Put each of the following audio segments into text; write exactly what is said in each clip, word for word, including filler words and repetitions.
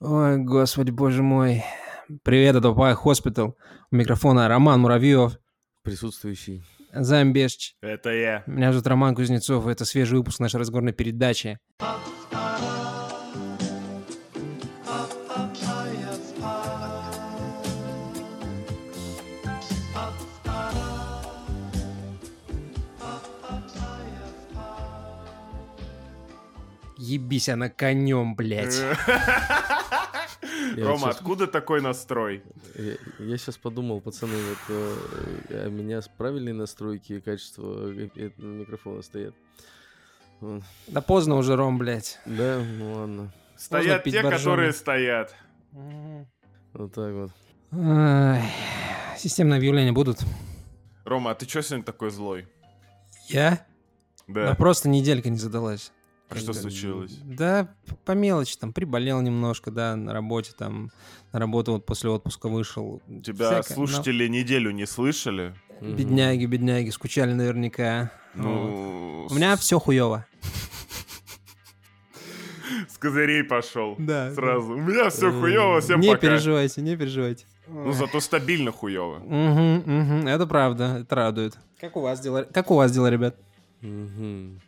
Ой, господи, боже мой. Привет, это Papaya Hospital. У микрофона Роман Муравьев. Присутствующий. Замбешч. Это я. Меня зовут Роман Кузнецов, и это свежий выпуск нашей разговорной передачи. Ебись, она конем, блядь. Я Рома, сейчас... откуда такой настрой? Я, я сейчас подумал, пацаны, это, а у меня правильные настройки и качество микрофона стоят. Да поздно уже, Ром, блядь. Да, ну ладно. Стоят те, боржоми. Которые стоят. Вот так вот. Ай, системные объявления будут. Рома, а ты чё сегодня такой злой? Я? Да. Да просто неделька не задалась. А что случилось? Да, по мелочи, там, приболел немножко, да, на работе, там, на работу вот после отпуска вышел. Тебя всякое, слушатели но... неделю не слышали? Бедняги, бедняги, скучали наверняка. Ну... Вот. У меня все хуёво. С козырей пошел. Да. Сразу. У меня все хуёво, всем пока. Не переживайте, не переживайте. Ну, зато стабильно хуёво. Это правда, это радует. Как у вас дела, как у вас дела, ребят? Угу.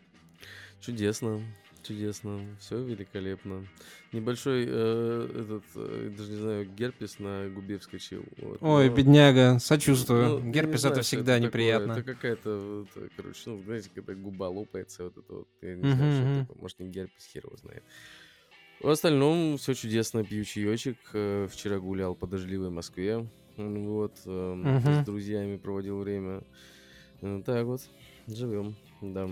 Чудесно, чудесно, все великолепно. Небольшой, э, этот, э, даже не знаю, герпес на губе вскочил. Вот. Ой, но... бедняга, сочувствую. Ну, герпес знаю, это всегда это неприятно. Такое, это какая-то, это, короче, ну, знаете, когда губа лопается, вот это вот, я не mm-hmm. знаю, что такое. Может, не герпес, хер его знает. В остальном все чудесно, пью чаечек. Вчера гулял по дождливой Москве, вот, э, mm-hmm. с друзьями проводил время. Так вот, живем, да.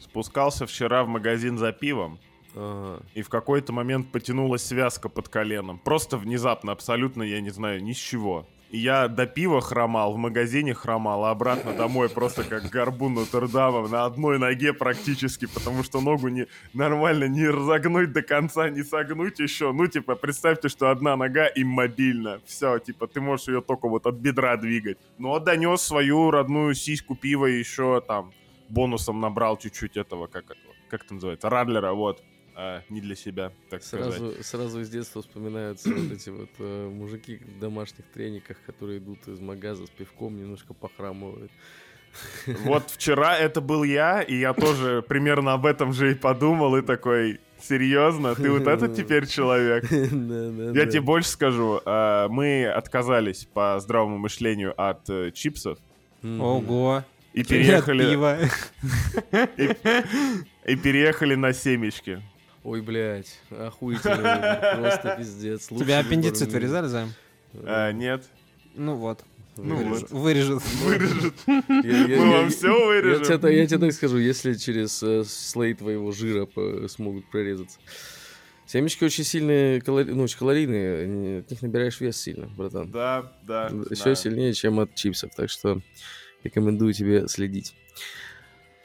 Спускался вчера в магазин за пивом, ага. И в какой-то момент потянулась связка под коленом. Просто внезапно, абсолютно, я не знаю, ни с чего. И я до пива хромал, в магазине хромал, а обратно домой просто как горбун Нотр-Дама на одной ноге практически, потому что ногу не, нормально не разогнуть до конца, не согнуть еще. Ну, типа, представьте, что одна нога иммобильна. Все, типа, ты можешь ее только вот от бедра двигать. Ну, а донес свою родную сиську пива еще там... Бонусом набрал чуть-чуть этого, как это, как это называется, радлера, вот, а, не для себя, так сразу, сказать. Сразу из детства вспоминаются вот эти вот э, мужики в домашних трениках, которые идут из магаза с пивком, немножко похрамывают. Вот вчера это был я, и я тоже примерно об этом же и подумал, и такой, серьезно, ты вот этот теперь человек? Я тебе больше скажу, мы отказались по здравому мышлению от чипсов. Ого! И переехали... и, и переехали на семечки. Ой, блядь, охуительно. Просто пиздец. Лучше тебя аппендицит вырезали, Займ? А, нет. Ну вот. Ну вырежут. Вот. Вырежут. Вырежут. Я, я, Мы я, вам я, все вырежем. Я, я, я тебе так скажу, если через э, слой твоего жира по, смогут прорезаться. Семечки очень сильные, калори... ну, очень калорийные. От них набираешь вес сильно, братан. Да, да. Еще да. сильнее, чем от чипсов, так что... Рекомендую тебе следить.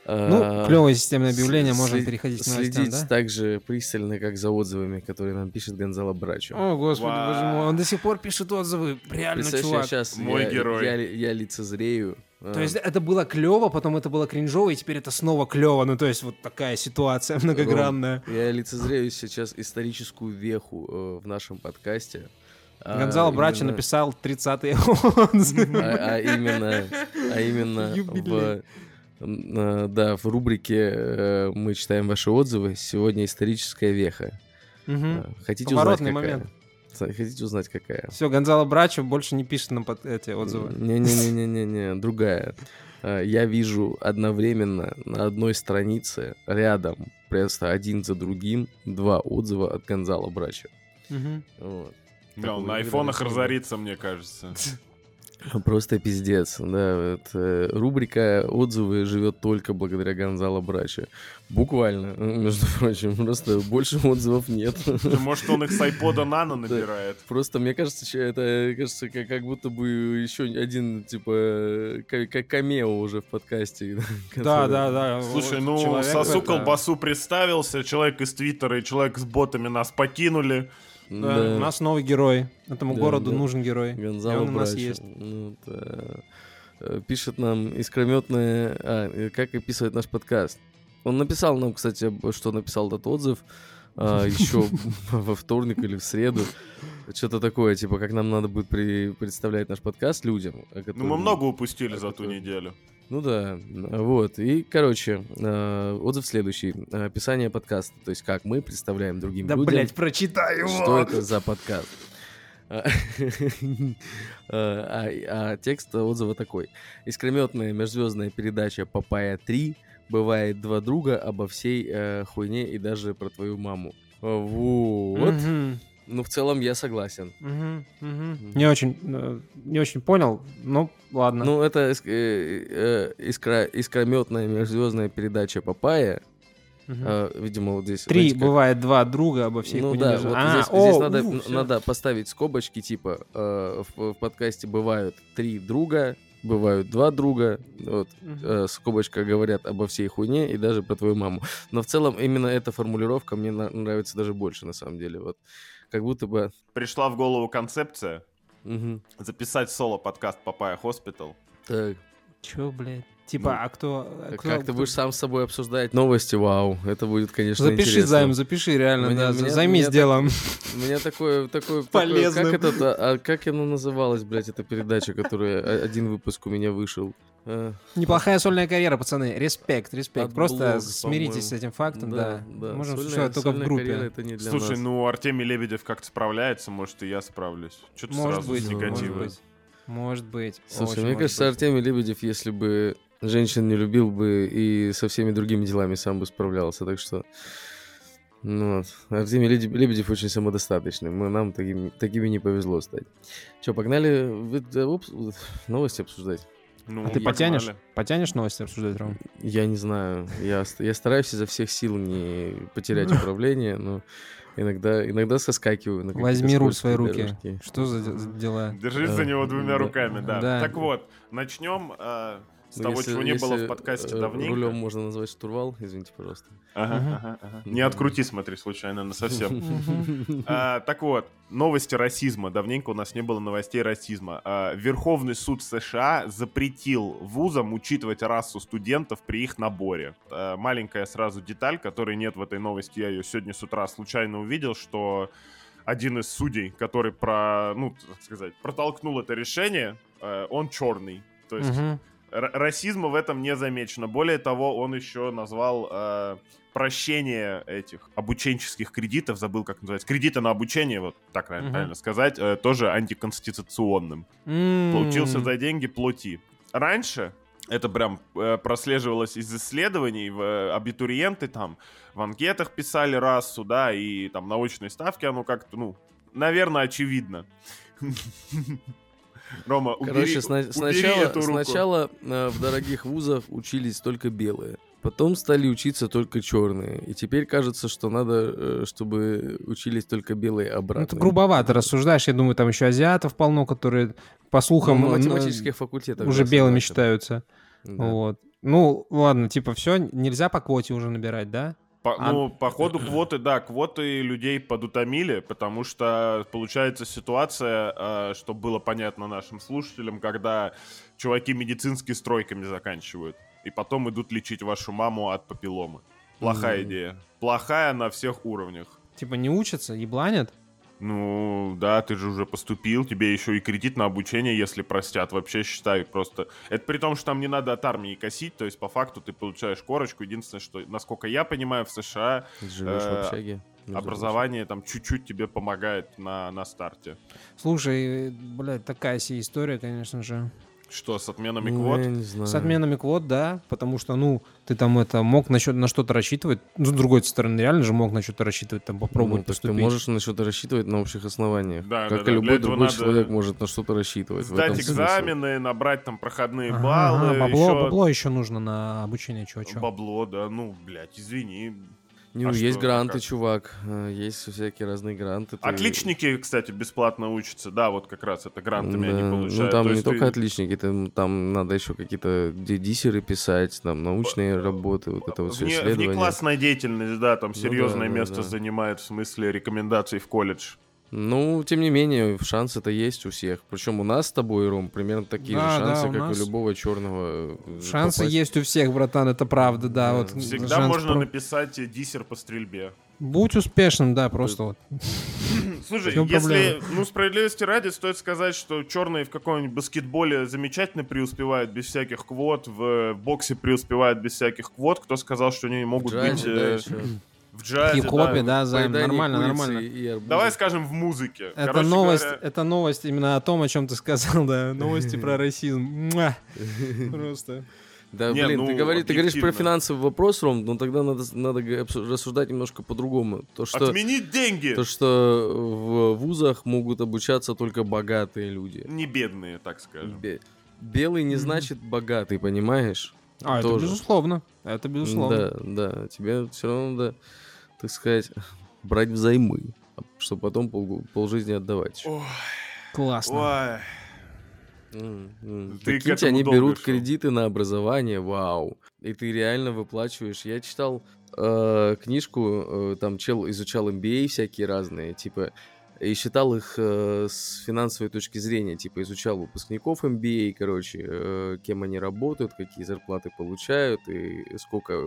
Ну, клевое системное объявление, можно переходить к новостям, да? Следить так же пристально, как за отзывами, которые нам пишет Гонзало Брачо. О, господи, боже мой, он до сих пор пишет отзывы. Реально, чувак. Мой герой. Я лицезрею. То есть это было клево, потом это было кринжово, и теперь это снова клево. Ну, то есть вот такая ситуация многогранная. Я лицезрею сейчас историческую веху в нашем подкасте. А Гонзало Брачо именно... написал тридцатый отзыв. А, а именно, а именно в, да, в рубрике «Мы читаем ваши отзывы» сегодня историческая веха. Угу. Хотите Поворотный узнать, момент. Какая? Хотите узнать, какая? Все, Гонзало Брачо больше не пишет нам под эти отзывы. Не-не-не-не-не, другая. Я вижу одновременно на одной странице рядом, просто один за другим, два отзыва от Гонзало Брачо. Угу. Вот. Да, на айфонах разорится, мне кажется. Просто пиздец, да. Это рубрика «Отзывы» живет только благодаря Гонзало Брачо. Буквально, между прочим. Просто больше отзывов нет. Может, он их с айпода нано набирает? Да. Просто, мне кажется, что это кажется, как, как будто бы еще один, типа, как камео уже в подкасте. Да, да, да. Слушай, вот ну, сосу колбасу представился, человек из Твиттера и человек с ботами нас покинули. Да. Да. У нас новый герой. Этому да, городу да. нужен герой. Гонзало Брачо. У нас есть. Ну, да. Пишет нам искрометное... А, как описывает наш подкаст. Он написал нам, кстати, что написал этот отзыв. еще во вторник или в среду. Что-то такое, типа, как нам надо будет при... представлять наш подкаст людям. Который... Ну, мы много упустили за который... ту неделю. Ну да, вот. И, короче, э, отзыв следующий. Описание подкаста, то есть как мы представляем другим да, людям. Да, блядь, прочитай его! Что это за подкаст? А текст отзыва такой. Искрометная межзвездная передача «Папайя три». Бывает два друга обо всей хуйне и даже про твою маму. Вот. Ну, в целом, я согласен. Угу, угу. Не очень, не очень понял, но ладно. Ну, это иск, э, искра, искрометная межзвездная передача «Папайя». Угу. Э, видимо, вот здесь... Три, знаете, как... бывает два друга обо всей ну, да, вот а, здесь, о, здесь о, надо, уф, надо поставить скобочки, типа, э, в, в подкасте бывают три друга, бывают два друга, вот, э, скобочка, говорят обо всей хуйне и даже про твою маму. Но в целом именно эта формулировка мне на- нравится даже больше, на самом деле, вот. Как будто бы... Пришла в голову концепция угу. записать соло-подкаст Papaya Hospital. Так. Чё, блядь? Типа, ну, а кто... А кто как кто... ты будешь сам с собой обсуждать новости? Вау, это будет, конечно, запиши, интересно. Запиши, займ, запиши, реально, меня, да. Меня, займись меня делом. У меня такое... такое полезно. Как, это, а, как оно называлось, блядь, эта передача, которая... Один выпуск у меня вышел. Неплохая сольная карьера, пацаны. Респект, респект. От Просто блог, смиритесь по-моему. С этим фактом, да. да. да. Можем существовать только в группе. Слушай, нас. ну Артемий Лебедев как-то справляется, может, и я справлюсь. Что-то может сразу быть, с негативом. Может, может быть. Слушай, Очень мне кажется, быть. Артемий Лебедев, если бы женщин не любил бы и со всеми другими делами сам бы справлялся, так что... Ну вот. Артемий Лебедев очень самодостаточный. Мы, нам такими, такими не повезло стать. Че, погнали новости обсуждать? Ну, а ты потянешь? Знали. Потянешь новости обсуждать, Ром? Я не знаю. Я, я стараюсь изо всех сил не потерять управление, но иногда, иногда соскакиваю. Возьми руль в свои руки. Дорожки. Что за дела? Держись а, за него двумя да, руками, да. да. Так вот, начнем э, с ну, того, если, чего не было в подкасте э, давненько. Рулем можно назвать штурвал, извините, пожалуйста. Ага, ага, ага, ага. Не открути, смотри, случайно, на совсем. Так вот. Новости расизма. Давненько у нас не было новостей расизма. Верховный суд США запретил вузам учитывать расу студентов при их наборе. Маленькая сразу деталь, которой нет в этой новости. Я ее сегодня с утра случайно увидел, что один из судей, который про, ну, так сказать, протолкнул это решение, он черный. То есть угу. расизма в этом не замечено. Более того, он еще назвал... прощение этих обученческих кредитов, забыл, как называется, кредиты на обучение, вот так, наверное, uh-huh. правильно сказать, э, тоже антиконституционным. Mm-hmm. Получился за деньги, плати. Раньше это прям э, прослеживалось из исследований, в, э, абитуриенты там в анкетах писали расу, да, и там на очной ставке оно как-то, ну, наверное, очевидно. Рома, убери, сна- убери сначала, эту руку. Сначала э, в дорогих вузах учились только белые. Потом стали учиться только черные. И теперь кажется, что надо, чтобы учились только белые обратно. Это грубовато рассуждаешь. Я думаю, там еще азиатов полно, которые, по слухам, ну, математических факультетов уже белыми считаются. Да. Вот. Ну, ладно, типа, все, нельзя по квоте уже набирать, да? По, а... Ну, по ходу квоты, да, квоты людей подутомили, потому что получается ситуация, что было понятно нашим слушателям, когда чуваки медицинские стройками заканчивают. И потом идут лечить вашу маму от папилломы. Плохая mm-hmm. идея. Плохая на всех уровнях. Типа не учатся, ебланят? Ну, да, ты же уже поступил, тебе еще и кредит на обучение, если простят. Вообще, считай, просто... Это при том, что там не надо от армии косить, то есть по факту ты получаешь корочку. Единственное, что, насколько я понимаю, в США... Живешь э- в общаге. Образование там чуть-чуть тебе помогает на, на старте. Слушай, блядь, такая сия история, конечно же... Что, с отменами ну, квот? Я не знаю. С отменами квот, да, потому что, ну, ты там это мог на, счет, на что-то рассчитывать, ну, с другой стороны, реально же мог на что-то рассчитывать, там, попробовать ну, поступить. Ты можешь на что-то рассчитывать на общих основаниях, да, как да, и да. любой другой надо... человек может на что-то рассчитывать. Сдать экзамены, смысле. Набрать там проходные ага, баллы. Ага, бабло, еще... бабло еще нужно на обучение чего-чего. Бабло, да, ну, блядь, извини. Ну, а есть что, гранты, как? Чувак, есть всякие разные гранты. Отличники, ты... кстати, бесплатно учатся, да, вот как раз это грантами да. они получают. Ну, там То не только ты... отличники, там, там надо еще какие-то диссеры писать, там научные По... работы, вот это вот все исследования. Внеклассная деятельность, да, там серьезное ну, да, место да, да. занимает в смысле рекомендаций в колледж. Ну, тем не менее, шансы-то есть у всех. Причем у нас с тобой, Ром, примерно такие да, же шансы, да, у как нас... у любого черного. Шансы попасть. Есть у всех, братан, это правда, да. да. Вот всегда можно про... написать диссер по стрельбе. Будь успешным, да, просто вот. Слушай, если, ну, справедливости ради, стоит сказать, что черные в каком-нибудь баскетболе замечательно преуспевают без всяких квот, в боксе преуспевают без всяких квот. Кто сказал, что они могут быть в джазе, хип-хопе, да, нормально, нормально. Давай скажем, в музыке. Это новость, это новость именно о том, о чем ты сказал, да, новости про расизм. Просто. Да, не, блин, ну, ты, говори, ты говоришь про финансовый вопрос, Ром, но тогда надо, надо рассуждать немножко по-другому. То, что, отменить деньги! То, что в вузах могут обучаться только богатые люди. Не бедные, так скажем. Бе- белый не mm-hmm. значит богатый, понимаешь? А, Тоже. это безусловно. Это безусловно. Да, да, тебе все равно надо, так сказать, брать взаймы, чтобы потом пол, полжизни отдавать. Ой. Классно. Ой. Mm-hmm. Прикиньте, они берут шел. кредиты на образование, вау. И ты реально выплачиваешь. Я читал э, книжку, э, там чел изучал эм би эй всякие разные, типа, и считал их э, с финансовой точки зрения, типа изучал выпускников эм би эй, короче, э, кем они работают, какие зарплаты получают и сколько,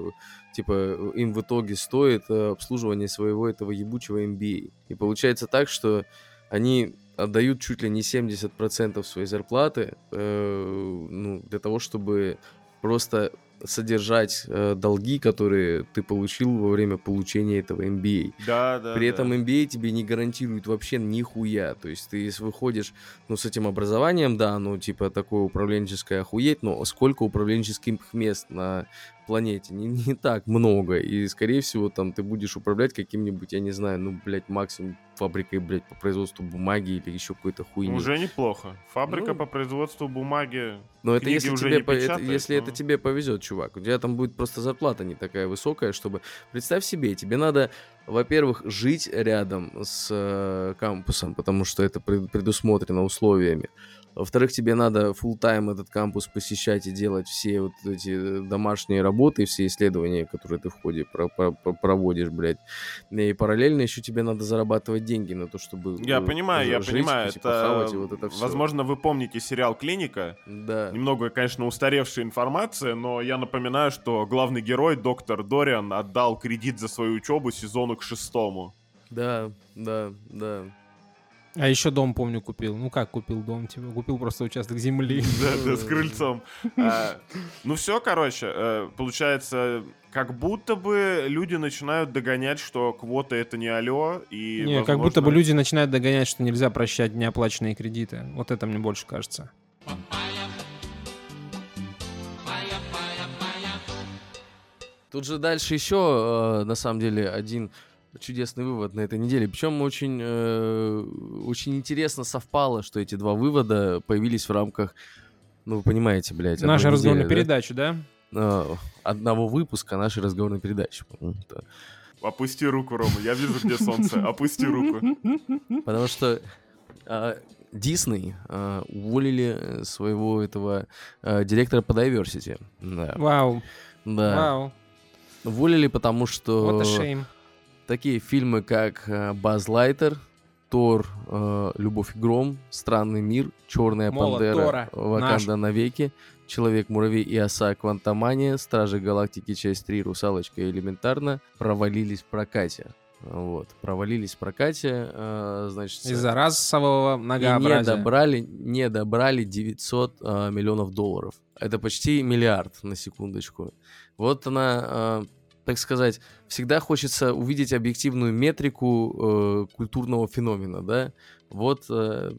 типа, им в итоге стоит обслуживание своего этого ебучего эм би эй. И получается так, что они отдают чуть ли не семьдесят процентов своей зарплаты э, ну, для того, чтобы просто содержать э, долги, которые ты получил во время получения этого эм би эй. Да, да, При да. этом эм би эй тебе не гарантирует вообще нихуя. То есть ты выходишь, ну, с этим образованием, да, ну, типа, такое управленческое охуеть, но сколько управленческих мест на планете? Не, не так много. И, скорее всего, там ты будешь управлять каким-нибудь, я не знаю, ну, блядь, максимум фабрикой, блядь, по производству бумаги или еще какой-то хуйни. Уже неплохо. Фабрика ну, по производству бумаги. Но это если, уже тебе не по, это, если но... это тебе повезет, чувак. У тебя там будет просто зарплата не такая высокая, чтобы... Представь себе, тебе надо, во-первых, жить рядом с э, кампусом, потому что это предусмотрено условиями. Во-вторых, тебе надо фулл-тайм этот кампус посещать и делать все вот эти домашние работы, все исследования, которые ты в ходе про- про- проводишь, блядь. И параллельно еще тебе надо зарабатывать деньги на то, чтобы Я ну, понимаю, я жить, понимаю. Типа, это... хавать, и вот это все. Возможно, вы помните сериал «Клиника». Да. Немного, конечно, устаревшая информация, но я напоминаю, что главный герой, доктор Дориан, отдал кредит за свою учебу сезону к шестому. Да, да, да. А еще дом, помню, купил. Ну как купил дом? Типа, купил просто участок земли. Да-да, с крыльцом. Ну все, короче, получается, как будто бы люди начинают догонять, что квота — это не алё. Не, как будто бы люди начинают догонять, что нельзя прощать неоплаченные кредиты. Вот это мне больше кажется. Тут же дальше еще, на самом деле, один... чудесный вывод на этой неделе. Причем очень, э, очень интересно совпало, что эти два вывода появились в рамках, ну, вы понимаете, блядь, нашей разговорной передачи, да? да? Одного выпуска нашей разговорной передачи. Опусти руку, Рома, я вижу, где солнце. Опусти руку. Потому что Дисней уволили своего этого директора по дайверсити. Вау. Да. Уволили, потому что... What a shame. Такие фильмы, как «Базз Лайтер», «Тор», «Любовь и гром», «Странный мир», «Чёрная пандера», «Ваканда навеки», «Человек-муравей» и «Оса», «Квантомания», «Стражи галактики», часть три, «Русалочка» и «Элементарно» провалились в прокате. Вот, провалились в прокате, значит... Из-за расового многообразия. И не добрали, не добрали девятьсот миллионов долларов. Это почти миллиард, на секундочку. Вот она... так сказать, всегда хочется увидеть объективную метрику э, культурного феномена, да? Вот э,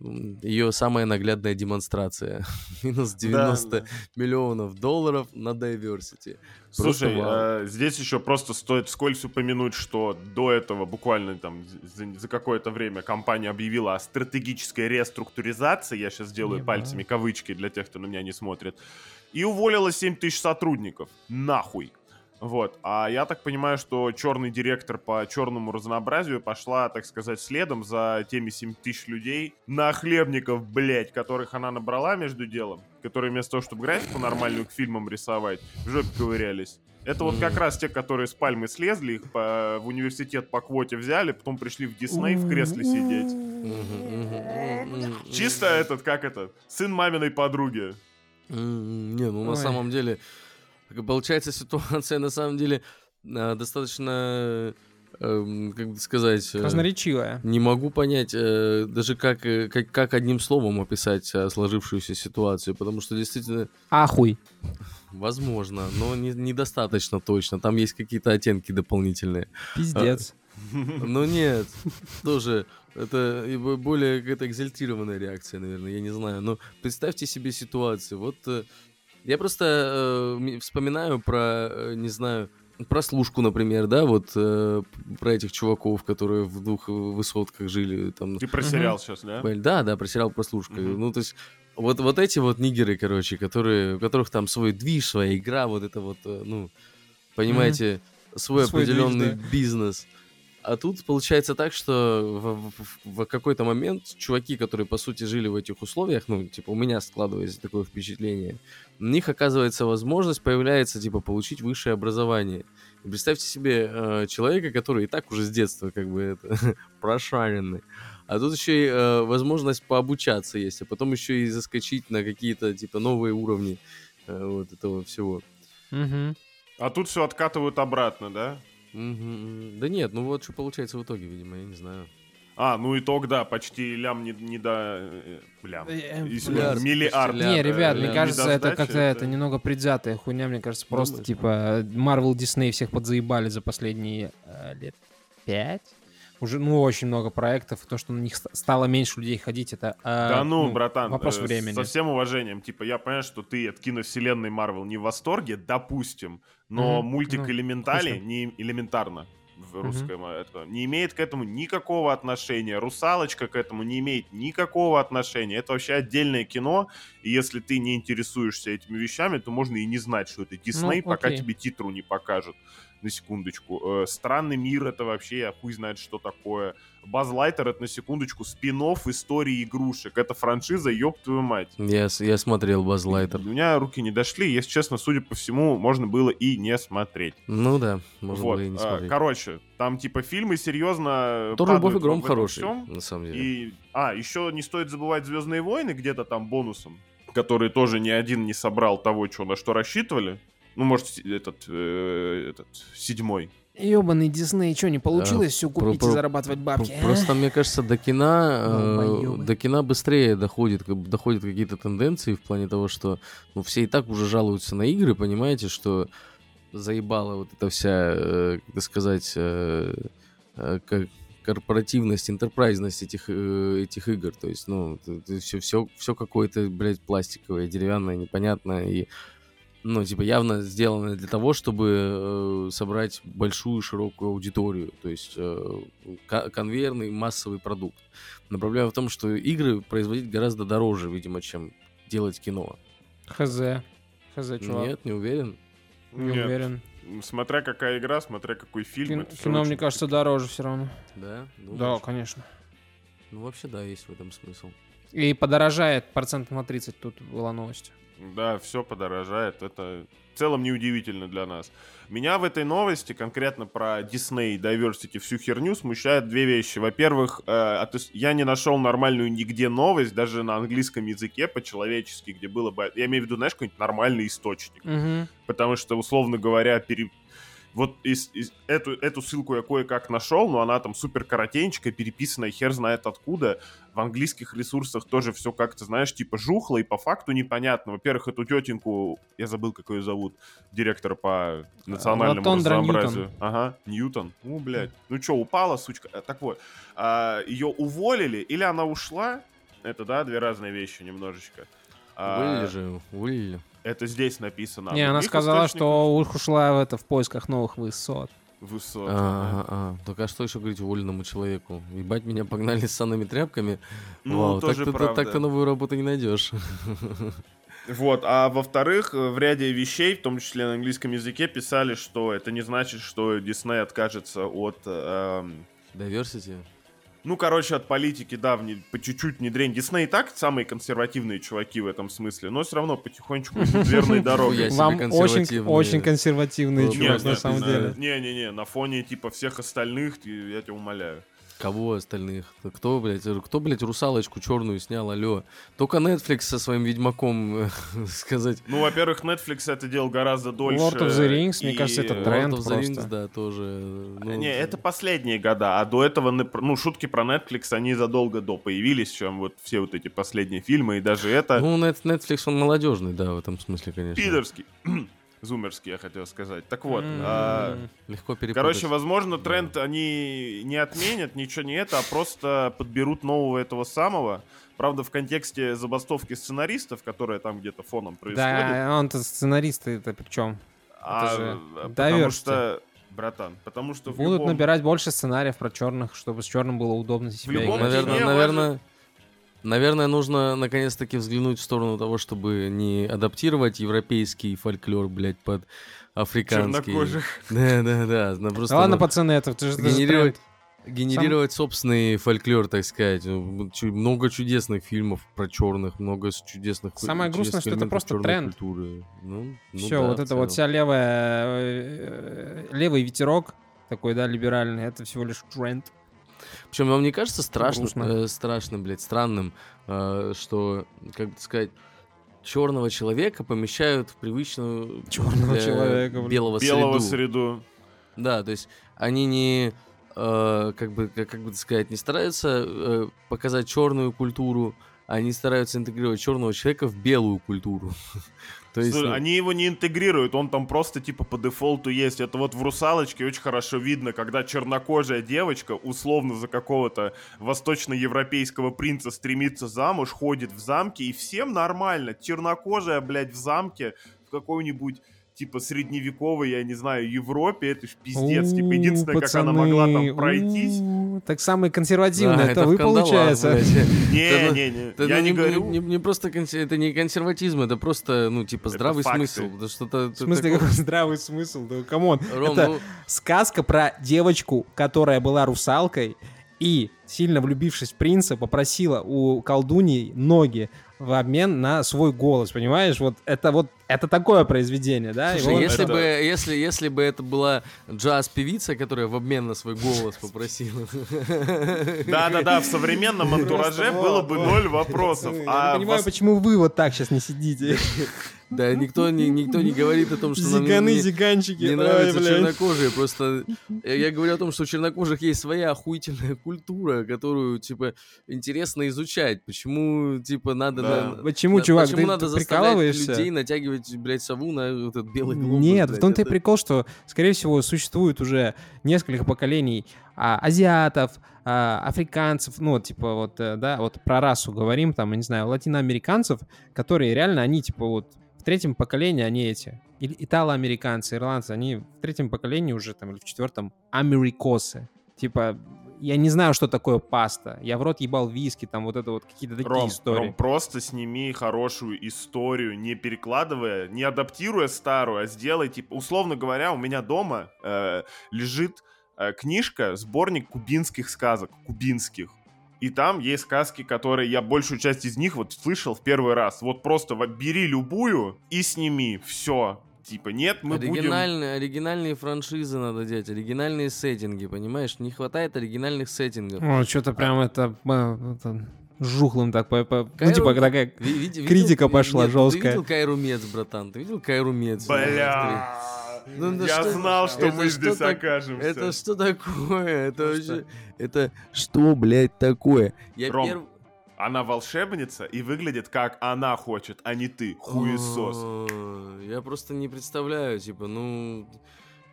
ее самая наглядная демонстрация. Минус девяносто да, да. миллионов долларов на дайверсити. Слушай, э, здесь еще просто стоит вскользь упомянуть, что до этого буквально там за, за какое-то время компания объявила о стратегической реструктуризации, я сейчас делаю не пальцами да. кавычки для тех, кто на меня не смотрит, и уволила семь тысяч сотрудников. Нахуй! Вот, а я так понимаю, что черный директор по черному разнообразию пошла, так сказать, следом за теми семь тысяч людей, нахлебников, блять, которых она набрала между делом, которые вместо того, чтобы графику нормальную к фильмам рисовать, в жопе ковырялись. Это вот как раз те, которые с пальмы слезли, их по, в университет по квоте взяли, потом пришли в Дисней в кресле сидеть. Чисто этот, как это, сын маминой подруги. Не, ну на самом деле... Получается, ситуация на самом деле достаточно э, как бы сказать... Красноречивая. Не могу понять э, даже, как, как, как одним словом описать сложившуюся ситуацию, потому что действительно... Ахуй. Возможно, но не, недостаточно точно. Там есть какие-то оттенки дополнительные. Пиздец. Ну нет, тоже... Это более какая-то экзальтированная реакция, наверное, я не знаю. Но представьте себе ситуацию. Вот я просто э, вспоминаю про, не знаю, про Служку, например, да, вот э, про этих чуваков, которые в двух высотках жили. Там. Ты про сериал сейчас, да? Да, да, про сериал про Служку. Uh-huh. Ну, то есть вот, вот эти вот нигеры, короче, которые, у которых там свой движ, своя игра, вот это вот, ну, понимаете, uh-huh. свой, свой определенный движ, да. бизнес. А тут получается так, что в, в, в какой-то момент чуваки, которые, по сути, жили в этих условиях, ну, типа, у меня складывается такое впечатление, у них, оказывается, возможность появляется, типа, получить высшее образование. И представьте себе э, человека, который и так уже с детства, как бы, это, прошаренный. А тут еще и э, возможность пообучаться есть, а потом еще и заскочить на какие-то, типа, новые уровни э, вот этого всего. Mm-hmm. А тут все откатывают обратно, да? Mm-hmm. Да нет, ну вот что получается в итоге, видимо, я не знаю. А, ну итог, да, почти лям не, не до... Лям. Миллиард. Миллиард. Не, ребят, мне кажется, это как-то это немного предвзятая хуйня, мне кажется, просто типа Marvel, Disney всех подзаебали за последние лет пять. Уже, ну, очень много проектов, и то, что на них стало меньше людей ходить, это э, да ну, ну, братан, вопрос э, времени. Со всем уважением, типа, я понимаю, что ты от киновселенной Marvel не в восторге, допустим, но mm-hmm. мультик ну, «Элементали» не, элементарно в русском mm-hmm. это, не имеет к этому никакого отношения. «Русалочка» к этому не имеет никакого отношения. Это вообще отдельное кино, и если ты не интересуешься этими вещами, то можно и не знать, что это Дисней, ну, пока тебе титру не покажут. На секундочку. «Странный мир» — это вообще, я хуй знает, что такое. «Базз Лайтер» — это, на секундочку, спин-офф истории игрушек. Это франшиза, ёб твою мать. Я, я смотрел «Базз Лайтер». У меня руки не дошли. Если честно, судя по всему, можно было и не смотреть. Ну да, можно вот. было и не смотреть. Короче, там типа фильмы серьезно Тор, «Любовь и гром» хороший, всем. На самом деле. И... А, еще не стоит забывать «Звездные войны» где-то там бонусом, который тоже ни один не собрал того, чего, на что рассчитывали. Ну, может, этот, э, этот седьмой. Ёбаный Дисней, что, не получилось а, все купить про, про, и зарабатывать бабки? Про, а? Просто, мне кажется, до кино, э, до кино быстрее доходит, как, доходят какие-то тенденции в плане того, что ну, все и так уже жалуются на игры, понимаете, что заебала вот эта вся, э, как сказать, э, э, как... корпоративность, интерпрайзность этих, этих игр, то есть, ну, все, все, все какое-то, блядь, пластиковое, деревянное, непонятное, и, ну, типа, явно сделано для того, чтобы э, собрать большую, широкую аудиторию, то есть э, конвейерный массовый продукт. Но проблема в том, что игры производить гораздо дороже, видимо, чем делать кино. Хз. Хз, чувак. Нет, не уверен. Не Нет. уверен. Смотря какая игра, смотря какой фильм. Кин- кино, очень... мне кажется, дороже все равно. Да? Думаешь? Да, конечно. Ну, вообще, да, есть в этом смысл. И подорожает процентов на тридцать, тут была новость. Да, все подорожает. Это в целом неудивительно для нас. Меня в этой новости, конкретно про Disney, Diversity, всю херню, смущают две вещи. Во-первых, э, я не нашел нормальную нигде новость, даже на английском языке, по-человечески, где было бы... Я имею в виду, знаешь, какой-нибудь нормальный источник. Угу. Потому что, условно говоря, пере... вот из, из... Эту, эту ссылку я кое-как нашел, но она там супер коротенькая, переписанная, хер знает откуда. В английских ресурсах тоже все как-то, знаешь, типа жухло и по факту непонятно. Во-первых, эту тетеньку, я забыл, как ее зовут, директора по национальному а, разнообразию. Ньютон. Ага, Ньютон. Ну, блядь. Ну что, упала, сучка? Так вот, а, ее уволили или она ушла? Это, да, две разные вещи немножечко. А... Уволили же, уволили. Это здесь написано. Не, она сказала, источников... что ушла в, это, в поисках новых высот. Высот. А, а, а. Только а что еще говорить уволенному человеку? Ебать, меня погнали с санными тряпками. Ну, вау, тоже так, правда. Так-то новую работу не найдешь. Вот, а во-вторых, в ряде вещей, в том числе на английском языке, писали, что это не значит, что Disney откажется от... Эм... Diversity? Ну, короче, от политики, да, вне, по чуть-чуть не дрянь. Дисней и так самые консервативные чуваки в этом смысле, но все равно потихонечку идут верной дорогой. Вам очень консервативные чуваки, на самом деле. Не-не-не, на фоне типа всех остальных, я тебя умоляю. кого остальных? Кто, блядь, кто, блядь, русалочку черную снял, алё? Только Netflix со своим ведьмаком сказать. Ну, во-первых, Netflix это делал гораздо дольше. World of the Rings, и... мне кажется, это тренд просто. World of the Rings, да, тоже. Ну, не, это последние года, а до этого, ну, шутки про Netflix, они задолго до появились, чем вот все вот эти последние фильмы, и даже это... Ну, Netflix, он молодежный, да, в этом смысле, конечно. Пидорский. Зумерский, я хотел сказать. Так вот. Mm-hmm. А... Легко перепутать. Короче, возможно, тренд yeah. они не отменят, ничего не это, а просто подберут нового этого самого. Правда, в контексте забастовки сценаристов, которая там где-то фоном происходит. Да, он-то сценарист, это при чем? А, это же потому доверсти. Что... Братан, потому что... Будут в любом... набирать больше сценариев про черных, чтобы с черным было удобно себя играть. Наверное, наверное... Важно... Наверное, нужно наконец-таки взглянуть в сторону того, чтобы не адаптировать европейский фольклор, блядь, под африканский. Чернокожих. Да-да-да. Да ладно, пацаны, это же генерировать, генерировать Сам... собственный фольклор, так сказать. Много чудесных фильмов про черных, много чудесных... Самое грустное, что это просто тренд. Ну, ну все, да, вот это вот вся левая... Левый ветерок такой, да, либеральный, это всего лишь тренд. Причем вам не кажется страшным, э, страшным, блядь, странным, э, что, как бы сказать, черного человека помещают в привычную черного человека, белого, белого среду. среду. Да, то есть они не, э, как бы, как, как бы сказать, не стараются э, показать черную культуру, они стараются интегрировать черного человека в белую культуру. То есть, Слушай, ну... Они его не интегрируют, он там просто типа по дефолту есть. Это вот в «Русалочке» очень хорошо видно, когда чернокожая девочка условно за какого-то восточноевропейского принца стремится замуж, ходит в замке, и всем нормально. Чернокожая, блядь, в замке в какой-нибудь... Типа средневековой, я не знаю, Европе, это ж пиздец. У-у-у, типа единственное, пацаны, как она могла там пройтись. У-у-у, так самое консервативное, да, это вы, получается. Не-не-не, я не говорю. Это не консерватизм, это просто, ну, типа, здравый смысл. В смысле, какой здравый смысл? Да, камон. Это сказка про девочку, которая была русалкой и, сильно влюбившись в принца, попросила у колдуньи ноги в обмен на свой голос, понимаешь? Вот это вот это такое произведение, да? Слушай, его... если, это... бы, если, если бы это была джаз-певица, которая в обмен на свой голос попросила... Да-да-да, в современном антураже было бы ноль вопросов. Я не понимаю, почему вы вот так сейчас не сидите. Да, никто не говорит о том, что нам не нравятся чернокожие. Просто я говорю о том, что у чернокожих есть своя охуительная культура, которую, типа, интересно изучать. Почему, типа, надо... Да. Почему, да, чувак, почему ты, надо ты прикалываешься? Людей натягивать, блядь, сову на этот белый глобус? Нет, блядь, в том-то это... и прикол, что, скорее всего, существует уже несколько поколений а, азиатов, а, африканцев, ну, типа, вот, да, вот про расу говорим, там, я не знаю, латиноамериканцев, которые реально, они, типа, вот, в третьем поколении, они эти, италоамериканцы, ирландцы, они в третьем поколении уже, там, или в четвертом, америкосы, типа... Я не знаю, что такое паста. Я в рот ебал виски, там вот это вот какие-то такие Ром, истории. Ром, просто сними хорошую историю, не перекладывая, не адаптируя старую, а сделай, типа, условно говоря, у меня дома э, лежит э, книжка, сборник кубинских сказок, кубинских. И там есть сказки, которые я большую часть из них вот слышал в первый раз. Вот просто бери любую и сними, все. Типа, нет, мы Оригинальные, будем... Оригинальные франшизы надо делать, оригинальные сеттинги, понимаешь? Не хватает оригинальных сеттингов. О, что-то прям это... это... жухлым так, по, по, Кайру... ну, типа, такая видел, критика пошла нет, жесткая. Ты видел Кайру Мец, братан? Ты видел Кайру Мец? Бля! Ну, ну, я что... знал, что это мы что здесь так... окажемся. Это что такое? Это ну, вообще... Что? Это что, блядь, такое? Я Ром, перв... она волшебница и выглядит, как она хочет, а не ты, хуесос. Я просто не представляю, типа, ну...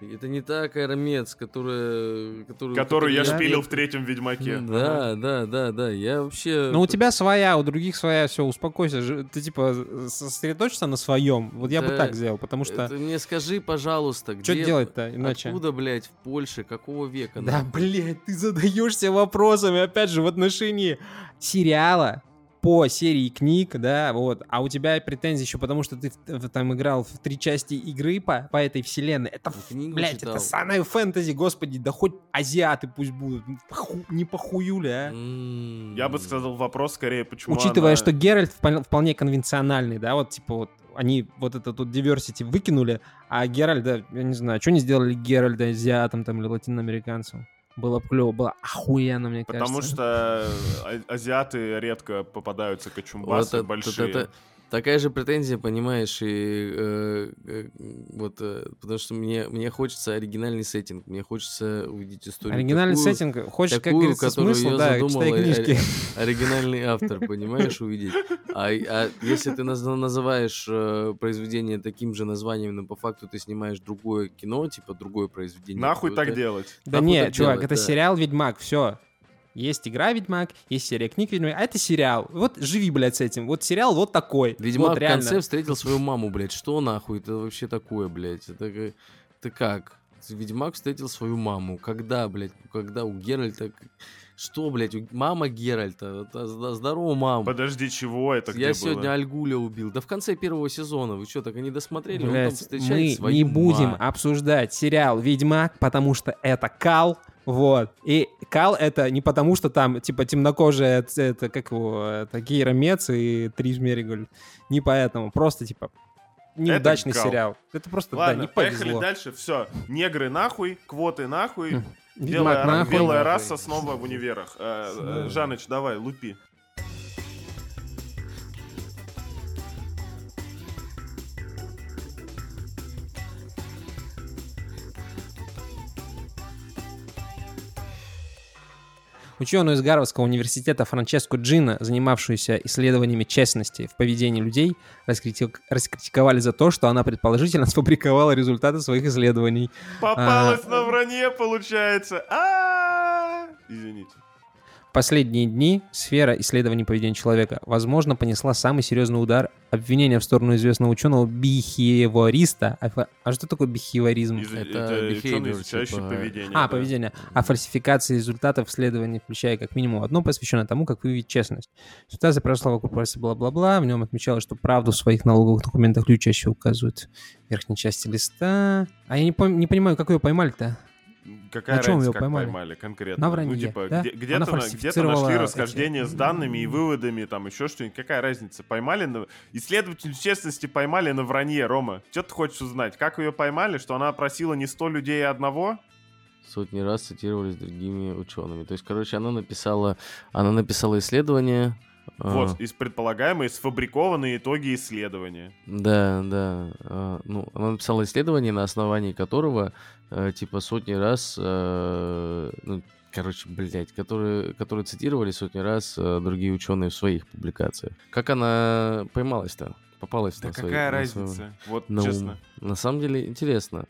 Это не та Кайра Мец, которая... Которую, которую я шпилил я... в третьем «Ведьмаке». Да, ага. да, да, да, я вообще... Ну, у тебя своя, у других своя, все, успокойся. Ты, типа, сосредоточься на своем. Вот я да, бы так сделал, потому что... Ты мне скажи, пожалуйста, что где... делать-то иначе? Откуда, блядь, в Польше? Какого века? Да, нам? Блядь, ты задаешься вопросами, опять же, в отношении сериала по серии книг, да, вот, а у тебя претензии еще потому, что ты в, в, там играл в три части игры по, по этой вселенной. Это, блядь, это самое фэнтези, господи, да хоть азиаты пусть будут, Ху, не похуюля, а. Mm. Я бы сказал вопрос скорее, почему Учитывая, она... что Геральт вполне конвенциональный, да, вот, типа, вот, они вот этот вот диверсити выкинули, а Геральда, я не знаю, что они сделали Геральда азиатом там или латиноамериканцем? Было бы клево, было охуенно, мне кажется. Потому что азиаты редко попадаются, кочумбасы вот большие. Это, это, такая же претензия, понимаешь, и э, э, вот, э, потому что мне, мне хочется оригинальный сеттинг, мне хочется увидеть историю. Оригинальный такую, сеттинг, хочешь, такую, как говорится, смысл, да, читай книжки. О, о, оригинальный автор, понимаешь, увидеть. А, а если ты называешь э, произведение таким же названием, но по факту ты снимаешь другое кино, типа другое произведение. Нахуй так делать? Да нахуй нет, чувак, делать, это да. Сериал «Ведьмак», все. Есть игра «Ведьмак», есть серия книг «Ведьмак», а это сериал. Вот живи, блядь, с этим. Вот сериал вот такой. Ведьмак вот, в конце встретил свою маму, блядь. Что нахуй это вообще такое, блядь? Это, это как? Ведьмак встретил свою маму. Когда, блядь? Когда у Геральта... Что, блядь? Мама Геральта. Здорово, мама. Подожди, чего это? Где я было? Сегодня Альгуля убил. Да в конце первого сезона. Вы что, так и не досмотрели? Блядь, он там встречает свою мы не будем маму. Обсуждать сериал «Ведьмак», потому что это кал. Вот. И кал это не потому, что там, типа, темнокожая, это, как его, это Кайра Мец и Триш Меригольд. Не поэтому. Просто, типа, неудачный это сериал. Это просто, ладно, да, не повезло. Поехали дальше. Все. Негры нахуй, квоты нахуй. Белая, нахуй, белая нахуй. Раса снова в универах. Э, э, Жаныч, давай, лупи. Ученую из Гарвардского университета Францеску Джино, занимавшуюся исследованиями честности в поведении людей, раскритик... раскритиковали за то, что она предположительно сфабриковала результаты своих исследований. Попалась а... на вранье, получается. А-а-а! Извините. В последние дни сфера исследований поведения человека, возможно, понесла самый серьезный удар обвинения в сторону известного ученого-бихевиориста. А, а что такое бихевиоризм? Из- это ученый, изучающий типа... поведение. А, да. поведение. А фальсификация результатов исследований, включая как минимум одно, посвященное тому, как выявить честность. Ситуация прошла вокруг вопроса бла-бла-бла. В нем отмечалось, что правду в своих налоговых документах люди чаще указывают в верхней части листа. А я не, пом- не понимаю, как ее поймали-то? Какая на разница, как поймали? поймали конкретно? На вранье, ну, типа, да? где- где-то, на, где-то нашли расхождение эти... с данными и выводами, там еще что-нибудь. Какая разница? Поймали на... Исследователь честности поймали на вранье, Рома. Что ты хочешь узнать? Как ее поймали? Что она опросила не сто людей, а одного? Сотни раз цитировались другими учеными. То есть, короче, она написала, она написала исследование... Вот, а. из предполагаемые сфабрикованные итоги исследования. Да, да. А, ну, она написала исследование, на основании которого, а, типа, сотни раз... А, ну, короче, блядь, которые, которые цитировали сотни раз а, другие ученые в своих публикациях. Как она поймалась-то? Попалась-то? Да на какая свои, разница? На свои... Вот, ну, честно. На самом деле, интересно.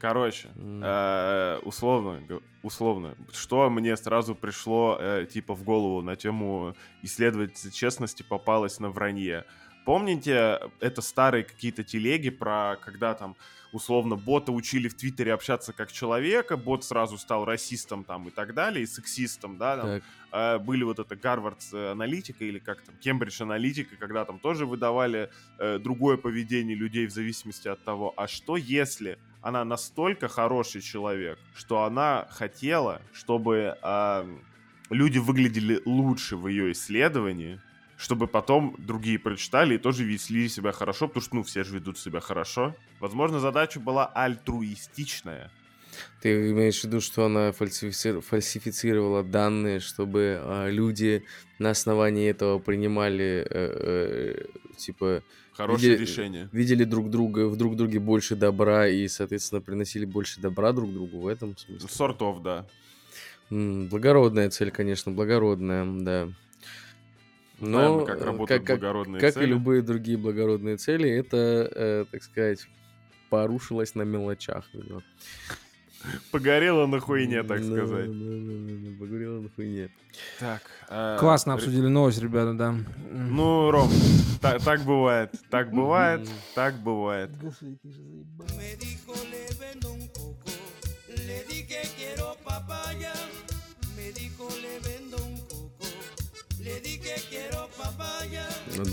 Короче, э, условно, условно, что мне сразу пришло, э, типа, в голову на тему исследователя честности попалась на вранье. Помните, это старые какие-то телеги про, когда там, условно, бота учили в Твиттере общаться как человека, бот сразу стал расистом там и так далее, и сексистом, да, там, э, были вот это Гарвардс-аналитика или как там, Кембридж-аналитика, когда там тоже выдавали э, другое поведение людей в зависимости от того, а что если... Она настолько хороший человек, что она хотела, чтобы э, люди выглядели лучше в ее исследовании, чтобы потом другие прочитали и тоже вели себя хорошо, потому что, ну, все же ведут себя хорошо. Возможно, задача была альтруистичная. Ты имеешь в виду, что она фальсифици... фальсифицировала данные, чтобы э, люди на основании этого принимали, э, э, типа... Хорошее видели, решение. Видели друг друга, в друг друге больше добра и, соответственно, приносили больше добра друг другу в этом смысле. Сортов, да. М-м, благородная цель, конечно, благородная, да. Но знаем, как работают как, благородные как, цели. Как и любые другие благородные цели, это, э, так сказать, порушилось на мелочах. Видимо. Погорело на хуйне, так no, сказать. No, no, no, no. Погорело на хуйне. Так. Э, Классно обсудили новость, ребята, да. Ну, Ром, та- так бывает, так бывает, так бывает.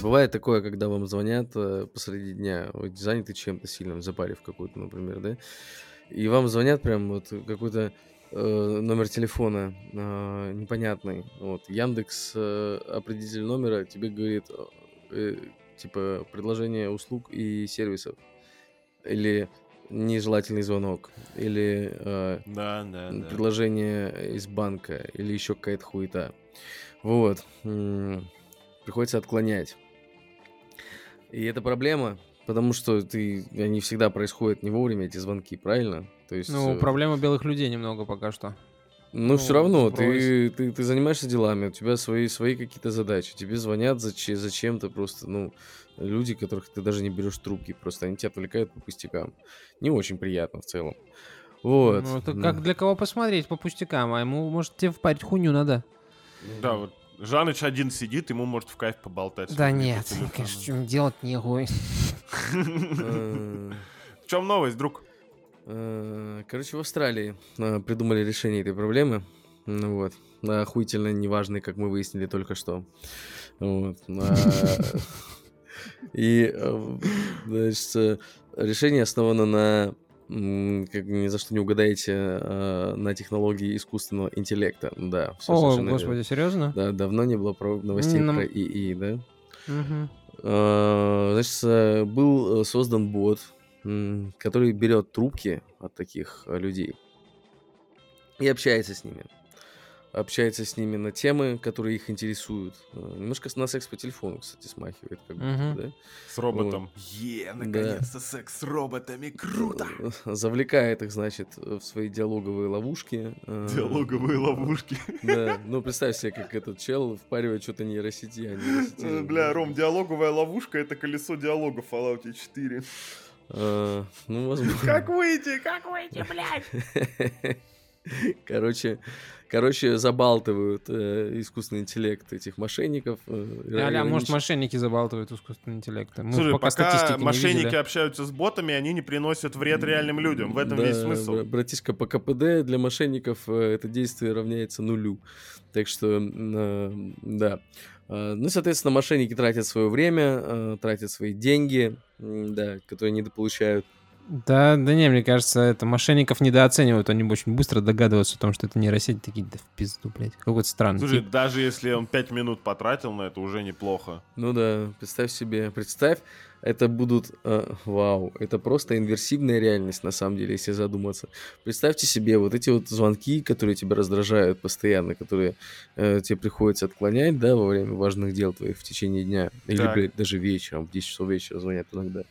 Бывает такое, когда вам звонят посреди дня, вы заняты чем-то сильным, запарив какую-то, например, да? И вам звонят прям вот какой-то э, номер телефона э, непонятный. Вот. Яндекс э, определитель номера тебе говорит э, типа предложение услуг и сервисов. Или нежелательный звонок, или э, да, да, предложение да. из банка, или еще какая-то хуета. Вот. Приходится отклонять. И это проблема, потому что ты, они всегда происходят не вовремя, эти звонки, правильно? То есть, ну, проблема белых людей немного пока что. Ну, ну все равно, ты, ты, ты занимаешься делами, у тебя свои, свои какие-то задачи, тебе звонят зачем, зачем-то просто, ну, люди, которых ты даже не берешь трубки, просто они тебя отвлекают по пустякам. Не очень приятно в целом. Вот. Ну, это как для кого посмотреть по пустякам, а ему, может, тебе впарить хуйню надо. Да, вот. Жаныч один сидит, ему, может, в кайф поболтать. Да нет, конечно, делать нехуй. В чем новость, друг? Короче, в Австралии придумали решение этой проблемы. Вот. Охуительно неважный, как мы выяснили только что. Вот. И, значит, решение основано на... Как ни за что не угадаете, на технологии искусственного интеллекта. Да, все. О, господи, верно. Серьезно? Да, давно не было новостей Но... про ИИ, да? Угу. Значит, был создан бот, который берет трубки от таких людей и общается с ними. Общается с ними на темы, которые их интересуют. Немножко на секс по телефону, кстати, смахивает. Как будто, да? С роботом. Вот. Е, наконец-то да. секс с роботами, круто! Завлекает их, значит, в свои диалоговые ловушки. Диалоговые ловушки. Да, ну представь себе, как этот чел впаривает что-то нейросети, а нейросети. Бля, Ром, диалоговая ловушка — это колесо диалога в Fallout четыре. Ну, возможно. Как выйти, как выйти, блядь! Короче, короче, забалтывают э, искусственный интеллект этих мошенников. Э, а-ля, может, мошенники забалтывают искусственный интеллект. Мы Слушай, пока, пока мошенники общаются с ботами, они не приносят вред реальным людям. В этом да, весь смысл. Братишка, по ка пэ дэ для мошенников это действие равняется нулю. Так что, э, да. Ну, соответственно, мошенники тратят свое время, э, тратят свои деньги, э, да, которые недополучают. Да, да не, мне кажется, это мошенников недооценивают, они очень быстро догадываются о том, что это нейросеть, такие, да в пизду, блядь, какой-то странный. Слушай, тип. Даже если он пять минут потратил на это, уже неплохо. Ну да, представь себе, представь, это будут, э, вау, это просто инверсивная реальность, на самом деле, если задуматься. Представьте себе вот эти вот звонки, которые тебя раздражают постоянно, которые э, тебе приходится отклонять, да, во время важных дел твоих в течение дня, или, так. блядь, даже вечером, в десять часов вечера звонят иногда.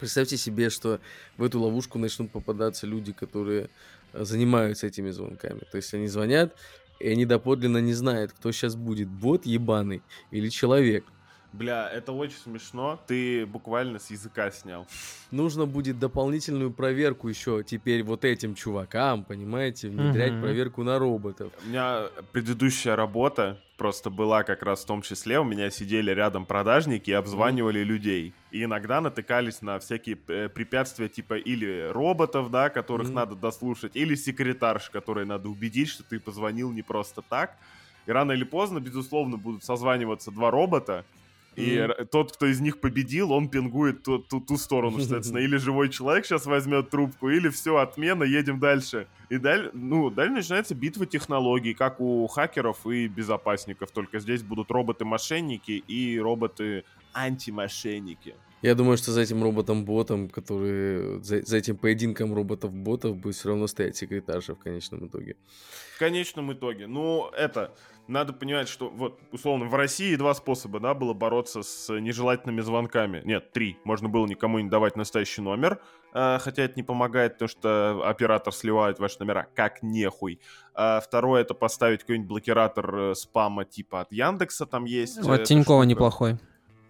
Представьте себе, что в эту ловушку начнут попадаться люди, которые занимаются этими звонками. То есть они звонят, и они доподлинно не знают, кто сейчас будет, бот ебаный или человек. Бля, это очень смешно. Ты буквально с языка снял. Нужно будет дополнительную проверку еще теперь вот этим чувакам, понимаете, внедрять угу. проверку на роботов. У меня предыдущая работа просто была как раз в том числе. У меня сидели рядом продажники и обзванивали угу. людей. И иногда натыкались на всякие препятствия типа или роботов, да, которых угу. надо дослушать, или секретарш, которой надо убедить, что ты позвонил не просто так. И рано или поздно, безусловно, будут созваниваться два робота. И mm. тот, кто из них победил, он пингует ту, ту, ту сторону, соответственно. Или живой человек сейчас возьмет трубку, или все, отмена, едем дальше. И даль... ну, дальше начинается битва технологий, как у хакеров и безопасников. Только здесь будут роботы-мошенники и роботы-антимошенники. Я думаю, что за этим роботом-ботом, который... За, за этим поединком роботов-ботов будет все равно стоять секретарша в конечном итоге. В конечном итоге. Ну, это... Надо понимать, что, вот, условно, в России два способа, да, было бороться с нежелательными звонками. Нет, три. Можно было никому не давать настоящий номер, э, хотя это не помогает, потому что оператор сливает ваши номера, как нехуй. А второе — это поставить какой-нибудь блокиратор э, спама типа от Яндекса, там есть. Вот Тинькова штука. Неплохой.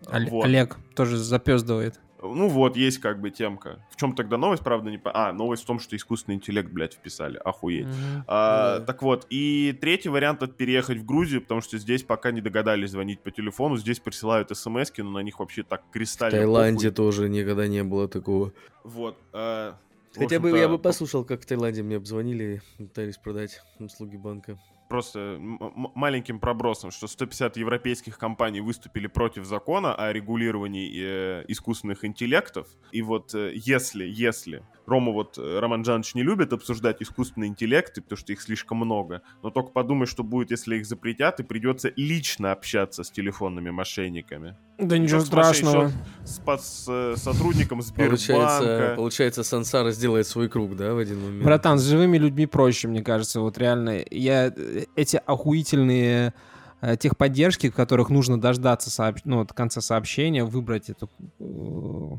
Олег, вот. Олег тоже запёздывает. Ну вот, есть как бы темка. В чем тогда новость, правда, не по... А, новость в том, что искусственный интеллект, блядь, вписали. Охуеть. Mm-hmm. А, mm-hmm. Так вот, и третий вариант — это переехать в Грузию, потому что здесь пока не догадались звонить по телефону. Здесь присылают смс-ки, но на них вообще так кристально... В Таиланде похуй. Тоже никогда не было такого. Вот. А, хотя бы я бы послушал, как в Таиланде мне обзвонили и пытались продать услуги банка. Просто м- маленьким пробросом, что сто пятьдесят европейских компаний выступили против закона о регулировании э, искусственных интеллектов. И вот э, если, если... Рома вот, Роман Джанович не любит обсуждать искусственные интеллекты, потому что их слишком много. Но только подумай, что будет, если их запретят, и придется лично общаться с телефонными мошенниками. Да ничего ну, страшного. С, с, с сотрудником Сбербанка. Получается, получается, сансара сделает свой круг, да, в один момент? Братан, с живыми людьми проще, мне кажется, вот реально. Я эти охуительные э, техподдержки, в которых нужно дождаться сообщ... ну, до конца сообщения, выбрать эту, э,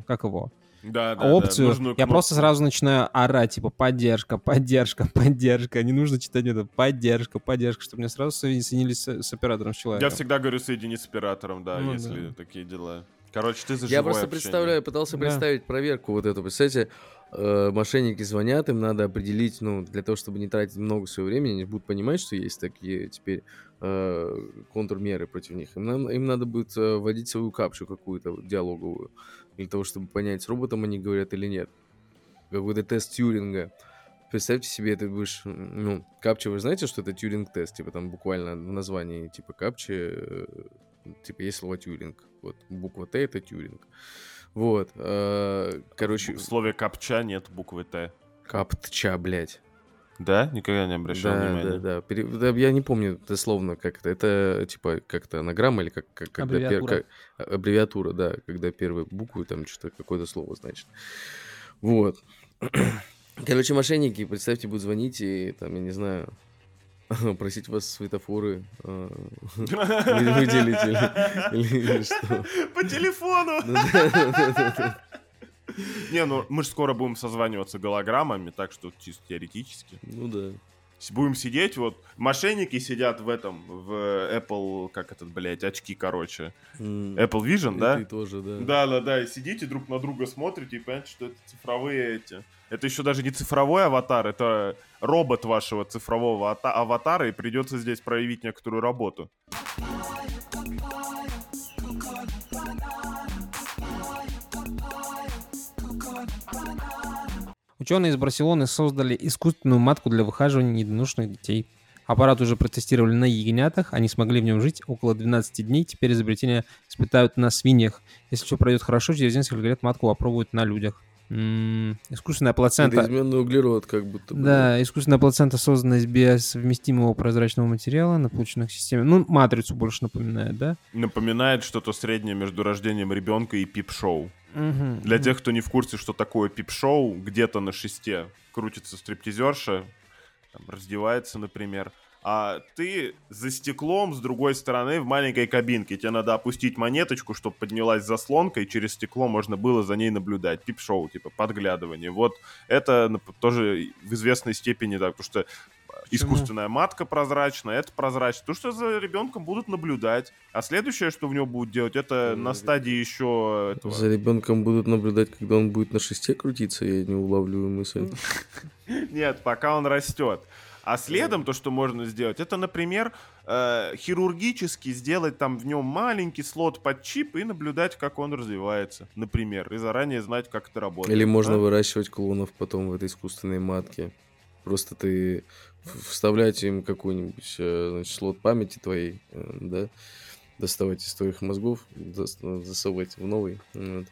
как его, да, да, опцию. Да, нужную кнопку. Я просто сразу начинаю орать, типа, поддержка, поддержка, поддержка. Не нужно читать это, поддержка, поддержка, чтобы меня сразу соединились с, с оператором, с человеком. Я всегда говорю, соединись с оператором, да, ну, если да. такие дела. Короче, ты за живое общение. Я просто представляю, пытался представить да. проверку вот эту. Представляете, э, мошенники звонят, им надо определить, ну, для того, чтобы не тратить много своего времени, они будут понимать, что есть такие теперь э, контрмеры против них. Им, нам, им надо будет вводить свою капчу какую-то диалоговую, для того, чтобы понять, с роботом они говорят или нет. Какой-то тест Тьюринга. Представьте себе, ты будешь... Ну, капча, вы знаете, что это Тьюринг-тест? Типа там буквально в названии типа капчи... Типа есть слово Тьюринг. Вот буква Т — это Тьюринг. Вот. Э, короче... В слове капча нет буквы Т. Капча, блядь. Да? Никогда не обращал да, внимания. Да, да, Пере... да. Я не помню дословно, как это. Это типа как-то анаграмма или как, как когда аббревиатура. Пер... Как... аббревиатура, да, когда первые буквы там что-то какое-то слово значит. Вот. Короче, мошенники, представьте, будут звонить и там, я не знаю, просить вас светофоры выделить или что. По телефону! Не, ну мы же скоро будем созваниваться голограммами, так что чисто теоретически. Ну да. Будем сидеть, вот, мошенники сидят в этом, в Apple, как этот, блядь, очки, короче. Mm. Apple Vision, и да? Ты тоже, да. Да-да-да, и сидите, друг на друга смотрите и понимаете, что это цифровые эти. Это еще даже не цифровой аватар, это робот вашего цифрового ата- аватара, и придется здесь проявить некоторую работу. Ученые из Барселоны создали искусственную матку для выхаживания недоношенных детей. Аппарат уже протестировали на ягнятах, они смогли в нем жить около двенадцать дней, теперь изобретение испытают на свиньях. Если все пройдет хорошо, через несколько лет матку опробуют на людях. М-м-м, искусственная плацента... Это изменный углерод как будто бы. Да, искусственная плацента создана из биосовместимого прозрачного материала на полученных системе. Ну, матрицу больше напоминает, да? Напоминает что-то среднее между рождением ребенка и пип-шоу. Угу, Для угу. тех, кто не в курсе, что такое пип-шоу, где-то на шесте крутится стриптизерша, там, раздевается, например, а ты за стеклом с другой стороны в маленькой кабинке. Тебе надо опустить монеточку, чтобы поднялась заслонка, и через стекло можно было за ней наблюдать. Пип-шоу, типа подглядывание. Вот это тоже в известной степени так, потому что искусственная матка прозрачная, это прозрачно. То, что за ребенком будут наблюдать. А следующее, что в него будут делать, это за на стадии еще... Этого... За ребенком будут наблюдать, когда он будет на шесте крутиться, я не улавливаю мысль. Нет, пока он растет. А следом то, что можно сделать, это, например, хирургически сделать там в нем маленький слот под чип и наблюдать, как он развивается, например. И заранее знать, как это работает. Или можно выращивать клонов потом в этой искусственной матке. Просто ты вставлять им какой-нибудь, значит, слот памяти твоей, да, доставать из твоих мозгов, засовывать в новый. Вот.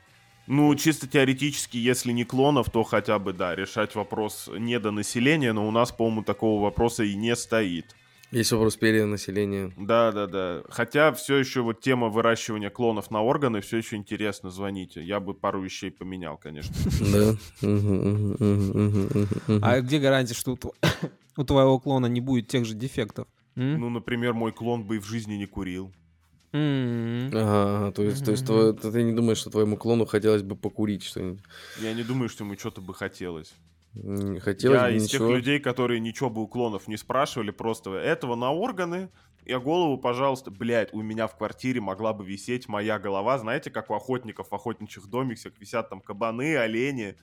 Ну, чисто теоретически, если не клонов, то хотя бы, да, решать вопрос недонаселения, но у нас, по-моему, такого вопроса и не стоит. Есть вопрос перенаселения. Да, да, да. Хотя все еще вот тема выращивания клонов на органы все еще интересно. Звоните. Я бы пару вещей поменял, конечно. Да. А где гарантия, что у твоего клона не будет тех же дефектов? Ну, например, мой клон бы и в жизни не курил. Ага, то есть ты не думаешь, что твоему клону хотелось бы покурить что-нибудь? Я не думаю, что ему что-то бы хотелось. Хотелось я из ничего. Тех людей, которые ничего бы у клонов не спрашивали, просто этого на органы, я голову, пожалуйста, блядь, у меня в квартире могла бы висеть моя голова, знаете, как у охотников в охотничьих домиках висят там кабаны, олени.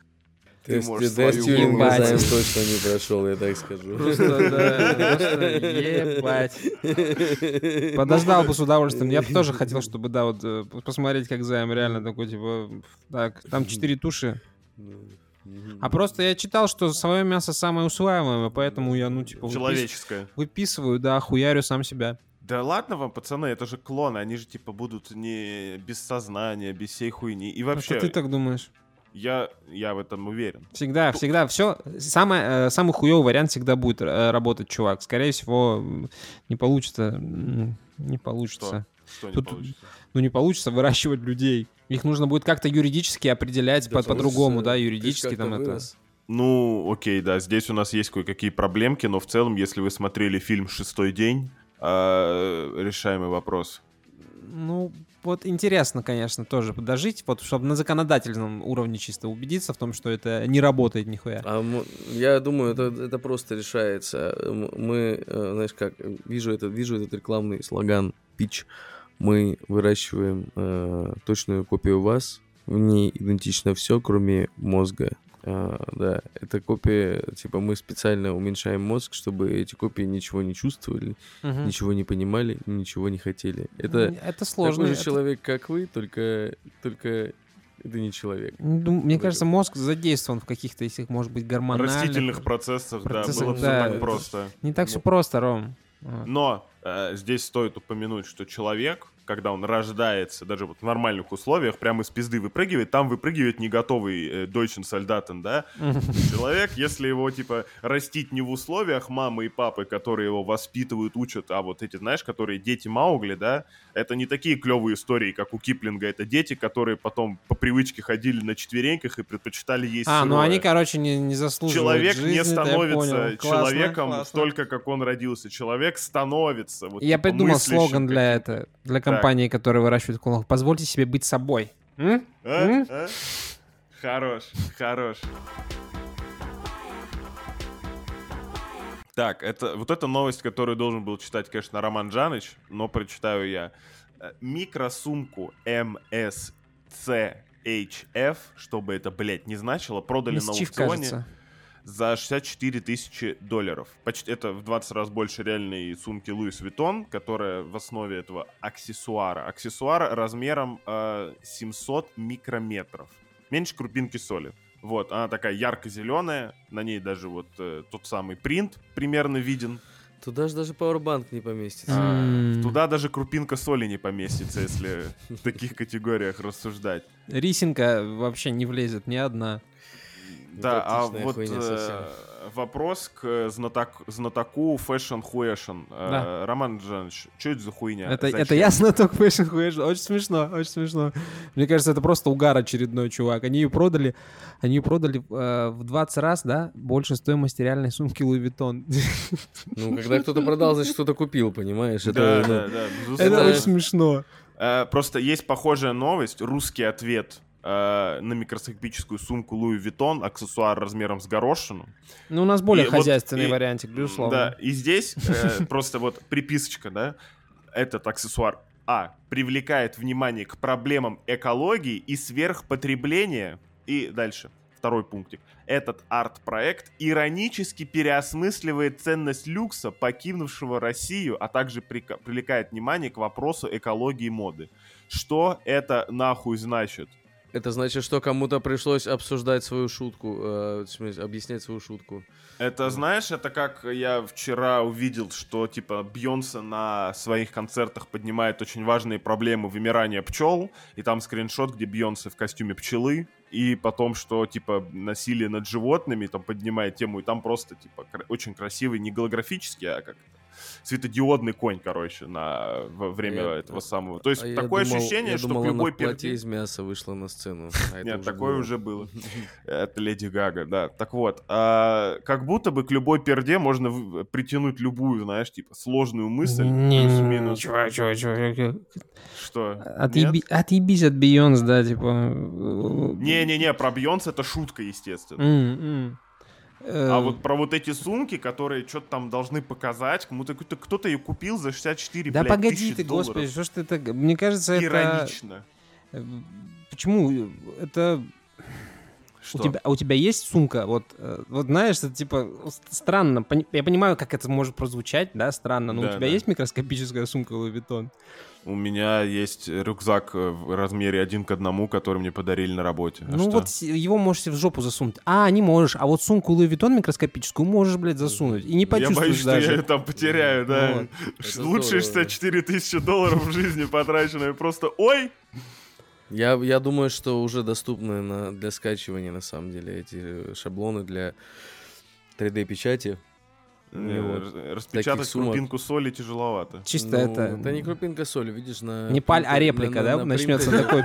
Ты, ты можешь свою голову... Ебать, точно не прошел, я так скажу. Просто, да, просто ебать. Подождал бы с удовольствием. Я бы тоже хотел, чтобы, да, вот посмотреть, как займ реально такой, типа, так, там четыре туши. А просто я читал, что свое мясо самое усваиваемое, поэтому я, ну, типа... Человеческое. Выпис... Выписываю, да, хуярю сам себя. Да ладно вам, пацаны, это же клоны, они же, типа, будут не без сознания, без всей хуйни. И вообще... А ты так думаешь? Я, я в этом уверен. Всегда, П... всегда, все. Самое, самый хуёвый вариант всегда будет работать, чувак. Скорее всего, не получится. Не получится. Что? Что тут, не получится? Ну, не получится выращивать людей. Их нужно будет как-то юридически определять да, по- по-другому, да, юридически там это... Вырос. Ну, окей, да, здесь у нас есть кое-какие проблемки, но в целом, если вы смотрели фильм «Шестой день», э, решаемый вопрос. Ну, вот интересно, конечно, тоже подожить, вот, чтобы на законодательном уровне чисто убедиться в том, что это не работает нихуя. А, я думаю, это, это просто решается. Мы, знаешь как, вижу этот, вижу этот рекламный слоган «Пич». Мы выращиваем э, точную копию вас, в ней идентично все, кроме мозга. А, да, это копия, типа мы специально уменьшаем мозг, чтобы эти копии ничего не чувствовали, угу. ничего не понимали, ничего не хотели. Это, это сложно. Такой же это... человек, как вы, только, только это не человек. Ну, мне это кажется, мозг задействован в каких-то, если может быть, гормональных... Растительных процессах, процессах да, было бы да, все так просто. Не так Но... все просто, Ром. Но э, здесь стоит упомянуть, что человек, когда он рождается, даже вот в нормальных условиях, прямо из пизды выпрыгивает, там выпрыгивает не готовый дойчен сольдатен, да? Человек, если его, типа, растить не в условиях мамы и папы, которые его воспитывают, учат, а вот эти, знаешь, которые дети Маугли, да, это не такие клевые истории, как у Киплинга, это дети, которые потом по привычке ходили на четвереньках и предпочитали есть сырое. А, ну они, короче, не, не заслуживают человек жизни, не становится человеком классно, классно. Только как он родился. Человек становится. Вот, я типа, придумал слоган для этого, для компании. Компании, которые выращивают клонов. Позвольте себе быть собой. М? А, М? А? Хорош, хорош. Так, это, вот эта новость, которую должен был читать, конечно, Роман Джаныч, но прочитаю я. Микросумку эм эс си эйч эф, что бы это, блядь, не значило, продали Мисчиф, на аукционе кажется. За шестьдесят четыре тысячи долларов. Почти, это в двадцать раз больше реальной сумки Louis Vuitton, которая в основе этого аксессуара. Аксессуар размером э, семьсот микрометров. Меньше крупинки соли. Вот, она такая ярко-зеленая. На ней даже вот э, тот самый принт примерно виден. Туда же даже пауэрбанк не поместится. А, туда даже крупинка соли не поместится, если в таких категориях рассуждать. Рисинка вообще не влезет ни одна. Да, а вот э, вопрос к знаток, знатоку фэшн-хуэшн. Да. Э, Роман Джанович, что это за хуйня? Это, это я знаток фэшн-хуэшн. Очень смешно, очень смешно. Мне кажется, это просто угар очередной, чувак. Они ее продали, они ее продали э, в двадцать раз, да, больше стоимости реальной сумки Louis Vuitton. Ну, когда кто-то продал, значит, кто-то купил, понимаешь? Это, да, да, да. Это очень смешно. Э, просто есть похожая новость, русский ответ на микроскопическую сумку Louis Vuitton, аксессуар размером с горошину. Ну, у нас более и хозяйственный вот, и, вариантик, безусловно. Да, и здесь э, просто вот приписочка, да, этот аксессуар, а, привлекает внимание к проблемам экологии и сверхпотребления, и дальше, второй пунктик, этот арт-проект иронически переосмысливает ценность люкса, покинувшего Россию, а также прика- привлекает внимание к вопросу экологии моды. Что это нахуй значит? Это значит, что кому-то пришлось обсуждать свою шутку, э, объяснять свою шутку. Это, знаешь, это как я вчера увидел, что, типа, Бейонсе на своих концертах поднимает очень важные проблемы вымирания пчел, и там скриншот, где Бейонсе в костюме пчелы, и потом, что, типа, насилие над животными, там, поднимает тему, и там просто, типа, кра- очень красивый, не голографический, а как светодиодный конь, короче, на во время я, этого самого. То есть а такое думал, ощущение, что думал, к любой перде из мяса вышла на сцену. А нет, уже такое было. Уже было. Это Леди Гага, да. Так вот, а, как будто бы к любой перде можно в... притянуть любую, знаешь, типа сложную мысль. Не, чувак, чувак, чувак. Что? Отъебись от Бейонс, да, типа. Не, не, не, про Бейонс это шутка, естественно. А вот про вот эти сумки, которые что-то там должны показать, кому-то кто-то ее купил за шестьдесят четыре, да блядь, погоди тысячи ты, долларов. Господи, что ж ты так... Мне кажется, иронично. Это... Почему? Это... Что? У тебя, а у тебя есть сумка? Вот, вот знаешь, это типа странно. Я понимаю, как это может прозвучать, да, странно, но да, у тебя да. есть микроскопическая сумка Louis Vuitton? У меня есть рюкзак в размере один к одному, который мне подарили на работе. А ну что? Вот его можете в жопу засунуть. А, не можешь. А вот сумку Louis Vuitton микроскопическую можешь, блядь, засунуть. И не почувствуешь даже. Я боюсь, даже. Что я ее там потеряю, да. Вот. Лучше шестьдесят четыре тысячи долларов в жизни потрачено. И просто ой! Я, я думаю, что уже доступны на, для скачивания, на самом деле, эти шаблоны для три дэ-печати. Не, вот. Распечатать крупинку соли тяжеловато. Чисто ну, это... Это не крупинка соли, видишь, на... Не паль, а реплика, на, да? На, на начнется такой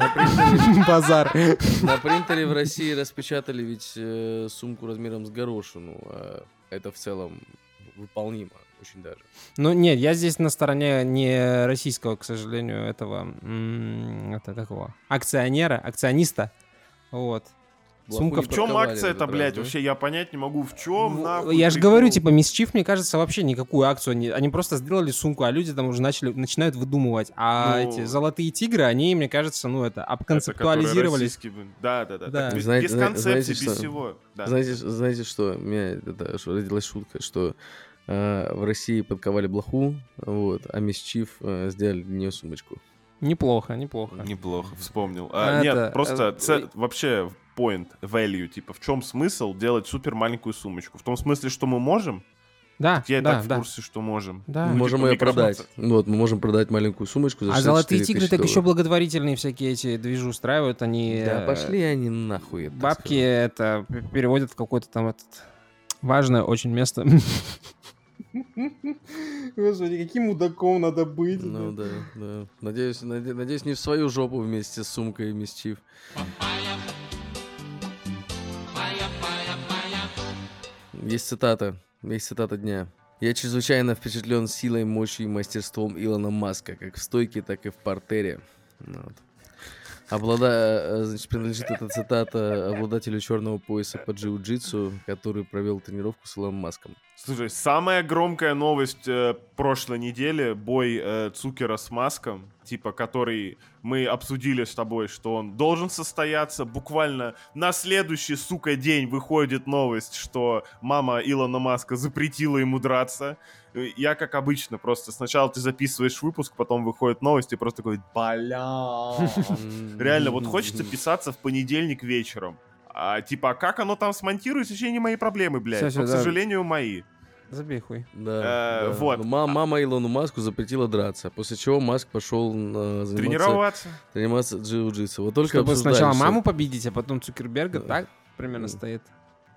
базар. На принтере в России распечатали ведь сумку размером с горошину. Это в целом выполнимо, очень даже. Ну нет, я здесь на стороне не российского, к сожалению, этого... Это какого? Акционера, акциониста. Вот. Сумка в чем акция-то, блядь, вообще я понять не могу, в чем, ну, нахуй. Я же говорю, типа, Мисчиф, мне кажется, вообще никакую акцию, они, они просто сделали сумку, а люди там уже начали, начинают выдумывать, а ну, эти золотые тигры, они, мне кажется, ну это, обконцептуализировались. Да-да-да, да. Без концепции, без что, всего. Да. Знаете, знаете что, у меня это, что родилась шутка, что э, в России подковали блоху, вот, а Мисчиф э, сделали для нее сумочку. Неплохо, неплохо. Неплохо, вспомнил. А, а, нет, это, просто это... Ц... вообще point, value, типа, в чем смысл делать супер маленькую сумочку? В том смысле, что мы можем? Да, я да, и так да. в курсе, что можем. Да. Мы ну, можем типа, ее продать. Вот, мы можем продать маленькую сумочку за шестьдесят четыре тысячи долларов. А золотые тигры так еще благотворительные всякие эти движи устраивают, они... Да, пошли они нахуй. Бабки это переводят в какое-то там этот... важное очень место... Господи, каким мудаком надо быть. Ну да, да. Надеюсь, наде- надеюсь, не в свою жопу вместе с сумкой Мисчиф. Есть цитата, есть цитата дня. Я чрезвычайно впечатлен силой, мощью и мастерством Илона Маска, как в стойке, так и в партере. Вот. Облада... Значит, принадлежит эта цитата обладателю черного пояса по джиу-джитсу, который провел тренировку с Илоном Маском. Слушай, самая громкая новость э, прошлой недели, бой э, Цукера с Маском, типа, который мы обсудили с тобой, что он должен состояться. Буквально на следующий, сука, день выходит новость, что мама Илона Маска запретила ему драться. Я, как обычно, просто сначала ты записываешь выпуск, потом выходит новость, и просто такой, бля. Реально, вот хочется писаться в понедельник вечером. А типа, а как оно там смонтируется, вообще не мои проблемы, блядь. Все, все, но, да. К сожалению, мои. Забей хуй. Да, э, да. Вот. Мама, мама Илону Маску запретила драться, после чего Маск пошел э, заниматься... Тренироваться. Заниматься джиу-джитсу. Вот только чтобы сначала маму победить, а потом Цукерберга, да. Так примерно да. Стоит.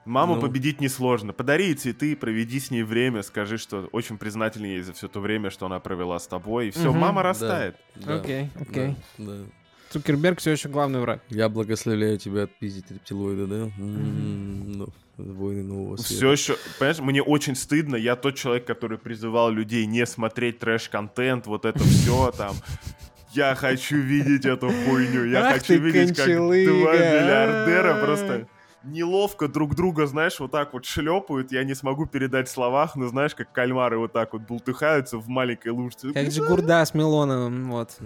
Маму ну. победить несложно. Подари ей цветы, проведи с ней время, скажи, что очень признателен ей за все то время, что она провела с тобой, и все, угу. Мама растает. Окей, да. Окей. Цукерберг все еще главный враг. Я благословляю тебя отпиздить рептилоида, да? Mm-hmm. Ну, войны нового света. Все еще, понимаешь, мне очень стыдно. Я тот человек, который призывал людей не смотреть трэш-контент, вот это все там. Я хочу видеть эту хуйню. Я хочу видеть, как два миллиардера просто... неловко друг друга, знаешь, вот так вот шлепают, я не смогу передать в словах, но знаешь, как кальмары вот так вот бултыхаются в маленькой лужице. Как Джигурда с Милоновым, вот.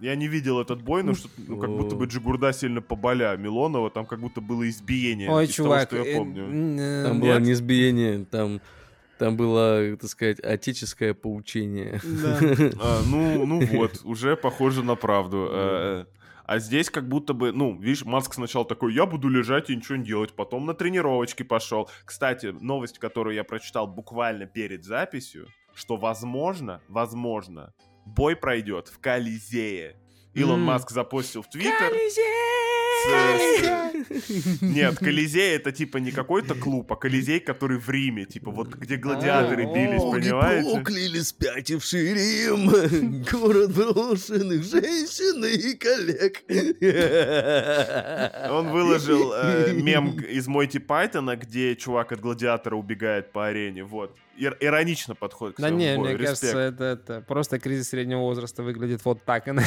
Я не видел этот бой, но как будто бы Джигурда сильно побаля Милонова, там как будто было избиение. Ой, чувак. Там было не избиение, там... Там было, так сказать, отеческое поучение. Ну вот, уже похоже на правду. А здесь как будто бы, ну, видишь, Маск сначала такой, я буду лежать и ничего не делать, потом на тренировочки пошел. Кстати, новость, которую я прочитал буквально перед записью, что, возможно, возможно, бой пройдет в Колизее. Илон mm. Маск запостил в Твиттер. Нет, Колизей это типа не какой-то клуб, а Колизей, который в Риме, типа вот где гладиаторы бились, понимаете? Прокляли спятивший Рим, город брошенных женщин и коллег. Он выложил э, мем из Монти Пайтона, где чувак от гладиатора убегает по арене, вот. Ир- иронично подходит к своему бою. Да не, бою. Мне Респект. Кажется, это, это просто кризис среднего возраста выглядит вот так. Ну,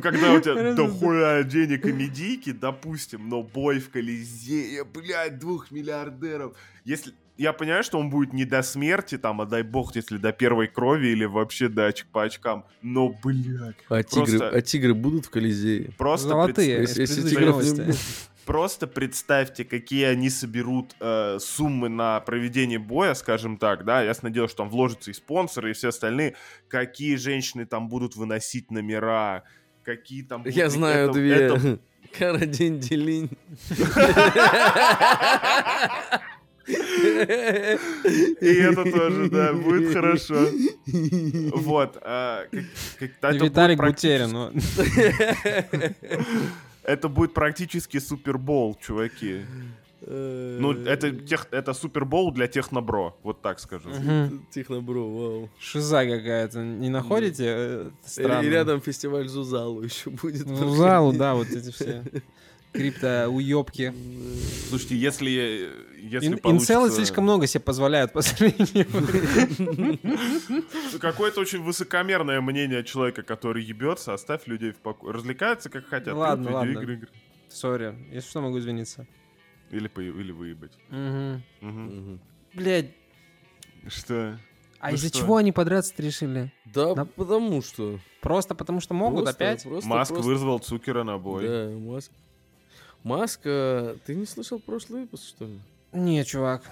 когда у тебя дохуя денег и медийки, допустим, но бой в Колизее, блядь, двух миллиардеров. Если... Я понимаю, что он будет не до смерти, там, а дай бог, если до первой крови или вообще до оч- по очкам. Но, блядь. А, просто... тигры, а тигры будут в Колизее? Просто золотые. Пред... Если тигров не будет. Просто представьте, какие они соберут э, суммы на проведение боя, скажем так, да, ясное дело, что там вложатся и спонсоры, и все остальные, какие женщины там будут выносить номера, какие там... Будут... Я знаю это, две. Это... Карадин-делин. И это тоже, да, будет хорошо. Вот. Виталик Бутерин. Это будет практически Супербол, чуваки. Ну, это, тех, это Супербоул для технобро, вот так скажу. Угу. Технобро, вау. Шиза какая-то, не находите? Странно. И рядом фестиваль Зузалу еще будет. Зузалу, да, вот эти все криптоуёбки. Слушайте, если, если Ин- получится... Инцелы слишком много себе позволяют по сравнению. Какое-то очень высокомерное мнение человека, который ебется, оставь людей в покое. Развлекаются как хотят. Ладно, ладно. Сори, если что, могу извиниться. Или, по- или выебать. Угу. Угу. Угу. Блядь. Что? А ну из-за что? Чего они подраться-то решили? Да, на... потому что. Просто потому что могут просто, опять? Просто, Маск просто... вызвал Цукера на бой. Да, Маск. Маск, а... ты не слышал прошлый выпуск, что ли? Не, чувак.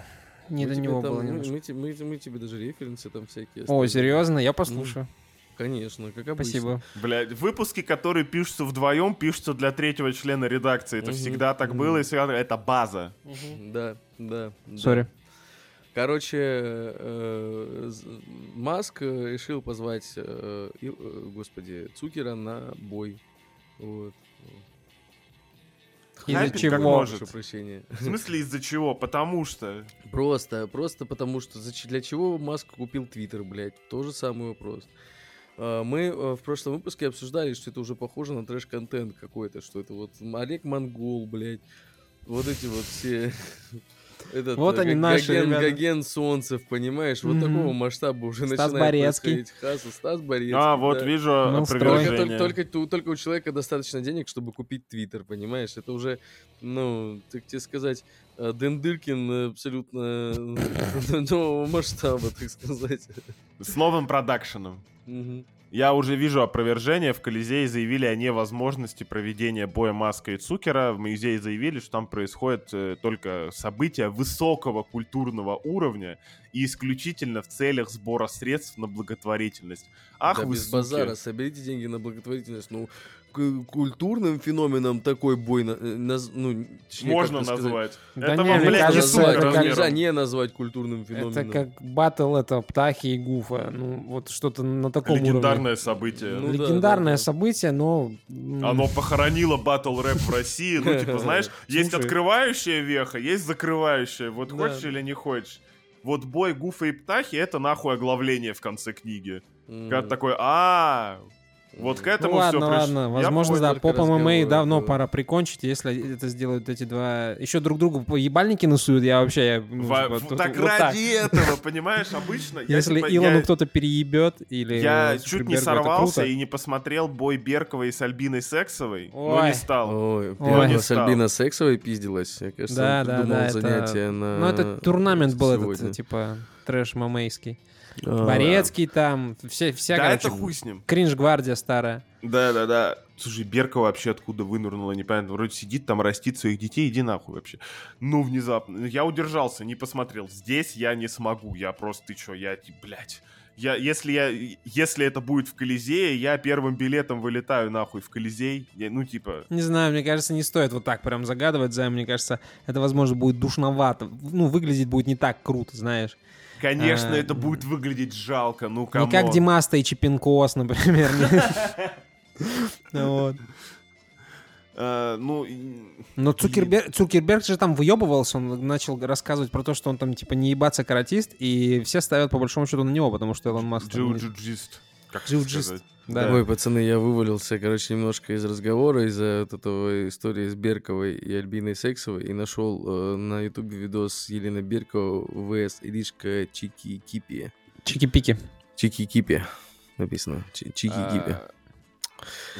Не мы до него там, было мы, немножко. Мы, мы, мы, мы тебе даже референсы там всякие. О, серьезно? Я послушаю. Ну. Конечно, как обычно. Спасибо. Блядь, выпуски, которые пишутся вдвоем, пишутся для третьего члена редакции. Это угу, всегда так угу. было, и всегда... это база. Угу. Да, да. Сори. Да. Короче, Маск решил позвать, господи, Цукера на бой. Вот. Из-за Хайпинг, чего? В смысле из-за чего? Потому что... Просто, просто потому что. Для чего Маск купил Твиттер, блядь? Тоже самый вопрос. Мы в прошлом выпуске обсуждали, что это уже похоже на трэш-контент какой-то, что это вот Олег Монгол, блядь, вот эти вот все... Этот, вот они гаген, наши, Гоген Солнцев, понимаешь? Mm-hmm. Вот такого масштаба уже Стас начинает Борецкий. Происходить. Хасл, Стас Борецкий. А, да. Вот вижу ну, опровержение. Только, только, только у человека достаточно денег, чтобы купить Твиттер, понимаешь? Это уже, ну, так тебе сказать, Дэн Дыркин абсолютно нового масштаба, так сказать. С новым продакшеном. Mm-hmm. Я уже вижу опровержение. В Колизее заявили о невозможности проведения боя Маска и Цукера. В музее заявили, что там происходят только события высокого культурного уровня и исключительно в целях сбора средств на благотворительность. Ах, да, вы, без суки. Базара, соберите деньги на благотворительность. Ну, к- культурным феноменом такой бой на- на- ну, точнее, можно назвать. Да это не, вам, блядь, не супер. Нельзя не назвать культурным феноменом. Это как баттл это Птахи и Гуфа. Ну, вот что-то на таком уровне. Легендарное событие. Ну, легендарное да, да, событие, но... Оно похоронило баттл-рэп в России. Ну, типа, знаешь, есть открывающая веха, есть закрывающая. Вот хочешь или не хочешь. Вот бой Гуфа и Птахи — это нахуй оглавление в конце книги. Mm. Когда такой, а вот к этому ну, ладно, все пришло. Ладно, возможно, да, поп ММА давно это... пора прикончить, если это сделают эти два... Еще друг другу ебальники насуют, я вообще... Ну, Во... вот, вот, так вот ради так. этого, понимаешь, обычно... Если я, Илону я... кто-то переебет или... Я чуть не сорвался и не посмотрел бой Берковой с Альбиной Сексовой, Ой. но не стал. Ой, Ой. Не с Альбиной Сексовой пиздилась, я, кажется, да, да, придумал да, занятие это... на... Ну, это турнамент был сегодня. Этот, типа, трэш мамейский. Борецкий там, вся, вся да, короче, это хуй с ним. Кринж-гвардия старая. Да-да-да. Слушай, Беркова вообще откуда вынырнула, непонятно. Вроде сидит там, растит своих детей, иди нахуй вообще. Ну, внезапно. Я удержался, не посмотрел. Здесь я не смогу, я просто, ты чё, я, блядь. Я, если, я, если это будет в Колизее, я первым билетом вылетаю нахуй в Колизей. Я, ну, типа... Не знаю, мне кажется, не стоит вот так прям загадывать, Зай. Мне кажется, это, возможно, будет душновато. Ну, выглядеть будет не так круто, знаешь. Конечно, а, это будет выглядеть жалко, ну камон. Не как Димаста и Чипинкос, например. Но Цукерберг же там выебывался, он начал рассказывать про то, что он там типа не ебаться каратист, и все ставят по большому счету на него, потому что Илон Маск... Джиу-джиу-джист. Джиу-джист. Да. Ой, пацаны, я вывалился, короче, немножко из разговора из-за вот этого истории с Берковой и Альбиной Сексовой и нашел э, на Ютубе видос Елены Берковой вэ эс Иришка Чики-кипи. Чики-пики. Чики-кипи написано. Чики-кипи.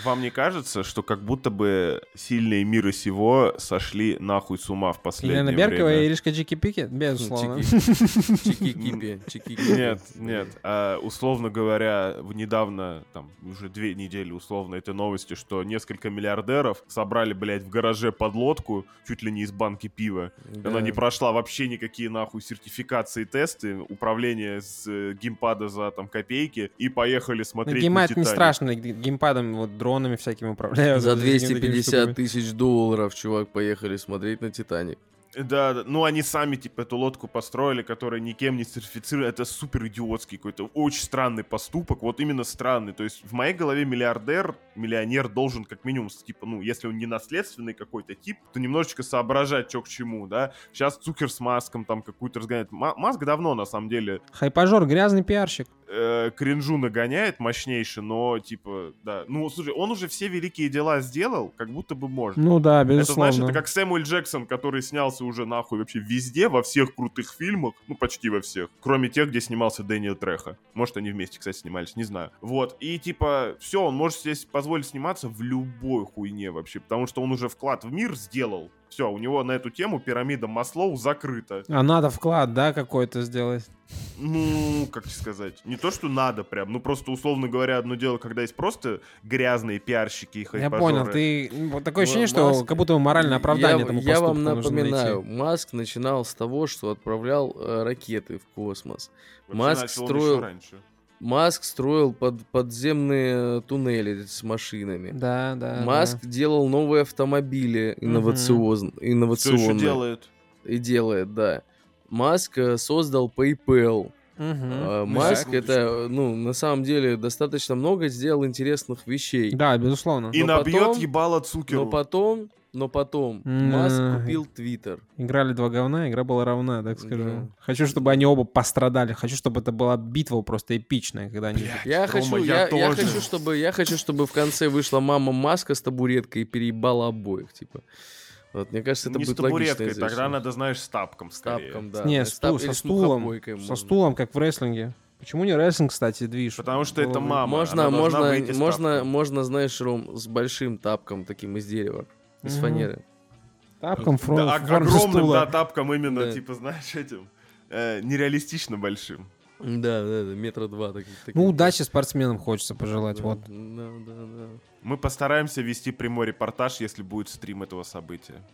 Вам не кажется, что как будто бы сильные мира сего сошли нахуй с ума в последнее время? Елена Беркова и Иришка Чики-пики? Безусловно. Чики-кипи. Нет, нет. А, условно говоря, недавно, там, уже две недели условно этой новости, что несколько миллиардеров собрали, блядь, в гараже подлодку, чуть ли не из банки пива. Да. Она не прошла вообще никакие нахуй сертификации, тесты, управление с э, геймпада за там копейки и поехали смотреть на Титаник. Геймпад не страшно, геймпадом вот дронами всякими управляют. За двести пятьдесят тысяч долларов, чувак, поехали смотреть на «Титаник». Да, да, ну они сами, типа, эту лодку построили, которая никем не сертифицирована. Это супер идиотский какой-то, очень странный поступок, вот именно странный. То есть в моей голове миллиардер, миллионер должен как минимум, типа, ну, если он не наследственный какой-то тип, то немножечко соображать, что к чему, да. Сейчас Цукер с Маском там какую-то разгоняет. М- Маск давно, на самом деле... Хайпажор, грязный пиарщик. Э, кринжу нагоняет мощнейше, но, типа, да. Ну, слушай, он уже все великие дела сделал, как будто бы можно. Ну да, безусловно. Это, знаешь, это как Сэмюэл Джексон, который снялся уже нахуй вообще везде, во всех крутых фильмах, ну почти во всех, кроме тех, где снимался Дэниел Треха. Может, они вместе, кстати, снимались, не знаю. Вот, и типа, все, он может здесь позволить сниматься в любой хуйне вообще, потому что он уже вклад в мир сделал. Все, у него на эту тему пирамида Маслоу закрыта. А надо вклад, да, какой-то сделать? Ну, как сказать, не то, что надо прям, ну просто, условно говоря, одно дело, когда есть просто грязные пиарщики и хайпажоры. Я понял, ты... Такое ощущение, что Маск... как будто моральное оправдание я, этому поступку нужно найти. Я вам напоминаю, Маск начинал с того, что отправлял э, ракеты в космос. Вообще Маск строил... раньше. Маск строил под, подземные туннели с машинами. Да, да. Маск да. делал новые автомобили инновациозные. Угу. инновационные. Все еще делает. И делает, да. Маск создал PayPal. Угу. Маск да, это, ну, на самом деле, достаточно много сделал интересных вещей. Да, безусловно. И но набьет потом, ебало Цукеру. Но потом, но потом mm-hmm. Маск купил Твиттер. Играли два говна, игра была равна, так скажу. Да. Хочу, чтобы они оба пострадали. Хочу, чтобы это была битва просто эпичная, когда они. Блядь, я, Рома, хочу, я, я, я хочу, чтобы, я хочу, чтобы в конце вышла мама Маска с табуреткой и переебала обоих, типа. Вот, мне кажется, это не будет логично. Не с табуреткой, тогда надо, знаешь, с тапком скорее. С тапком, да. Не, с тап... со стулом, со можно. Стулом, как в рестлинге. Почему не рестлинг, кстати, движ? Потому что было это мама. Можно, можно, можно, можно, знаешь, Ром, с большим тапком таким из дерева, mm-hmm. из фанеры. Тапком фронт. Да, огромным, да, тапком именно, да. Типа, знаешь, этим э, нереалистично большим. Да, да, да, метра два таких. Таких. Ну, удачи спортсменам хочется пожелать, да, вот. Да, да, да. Мы постараемся вести прямой репортаж, если будет стрим этого события.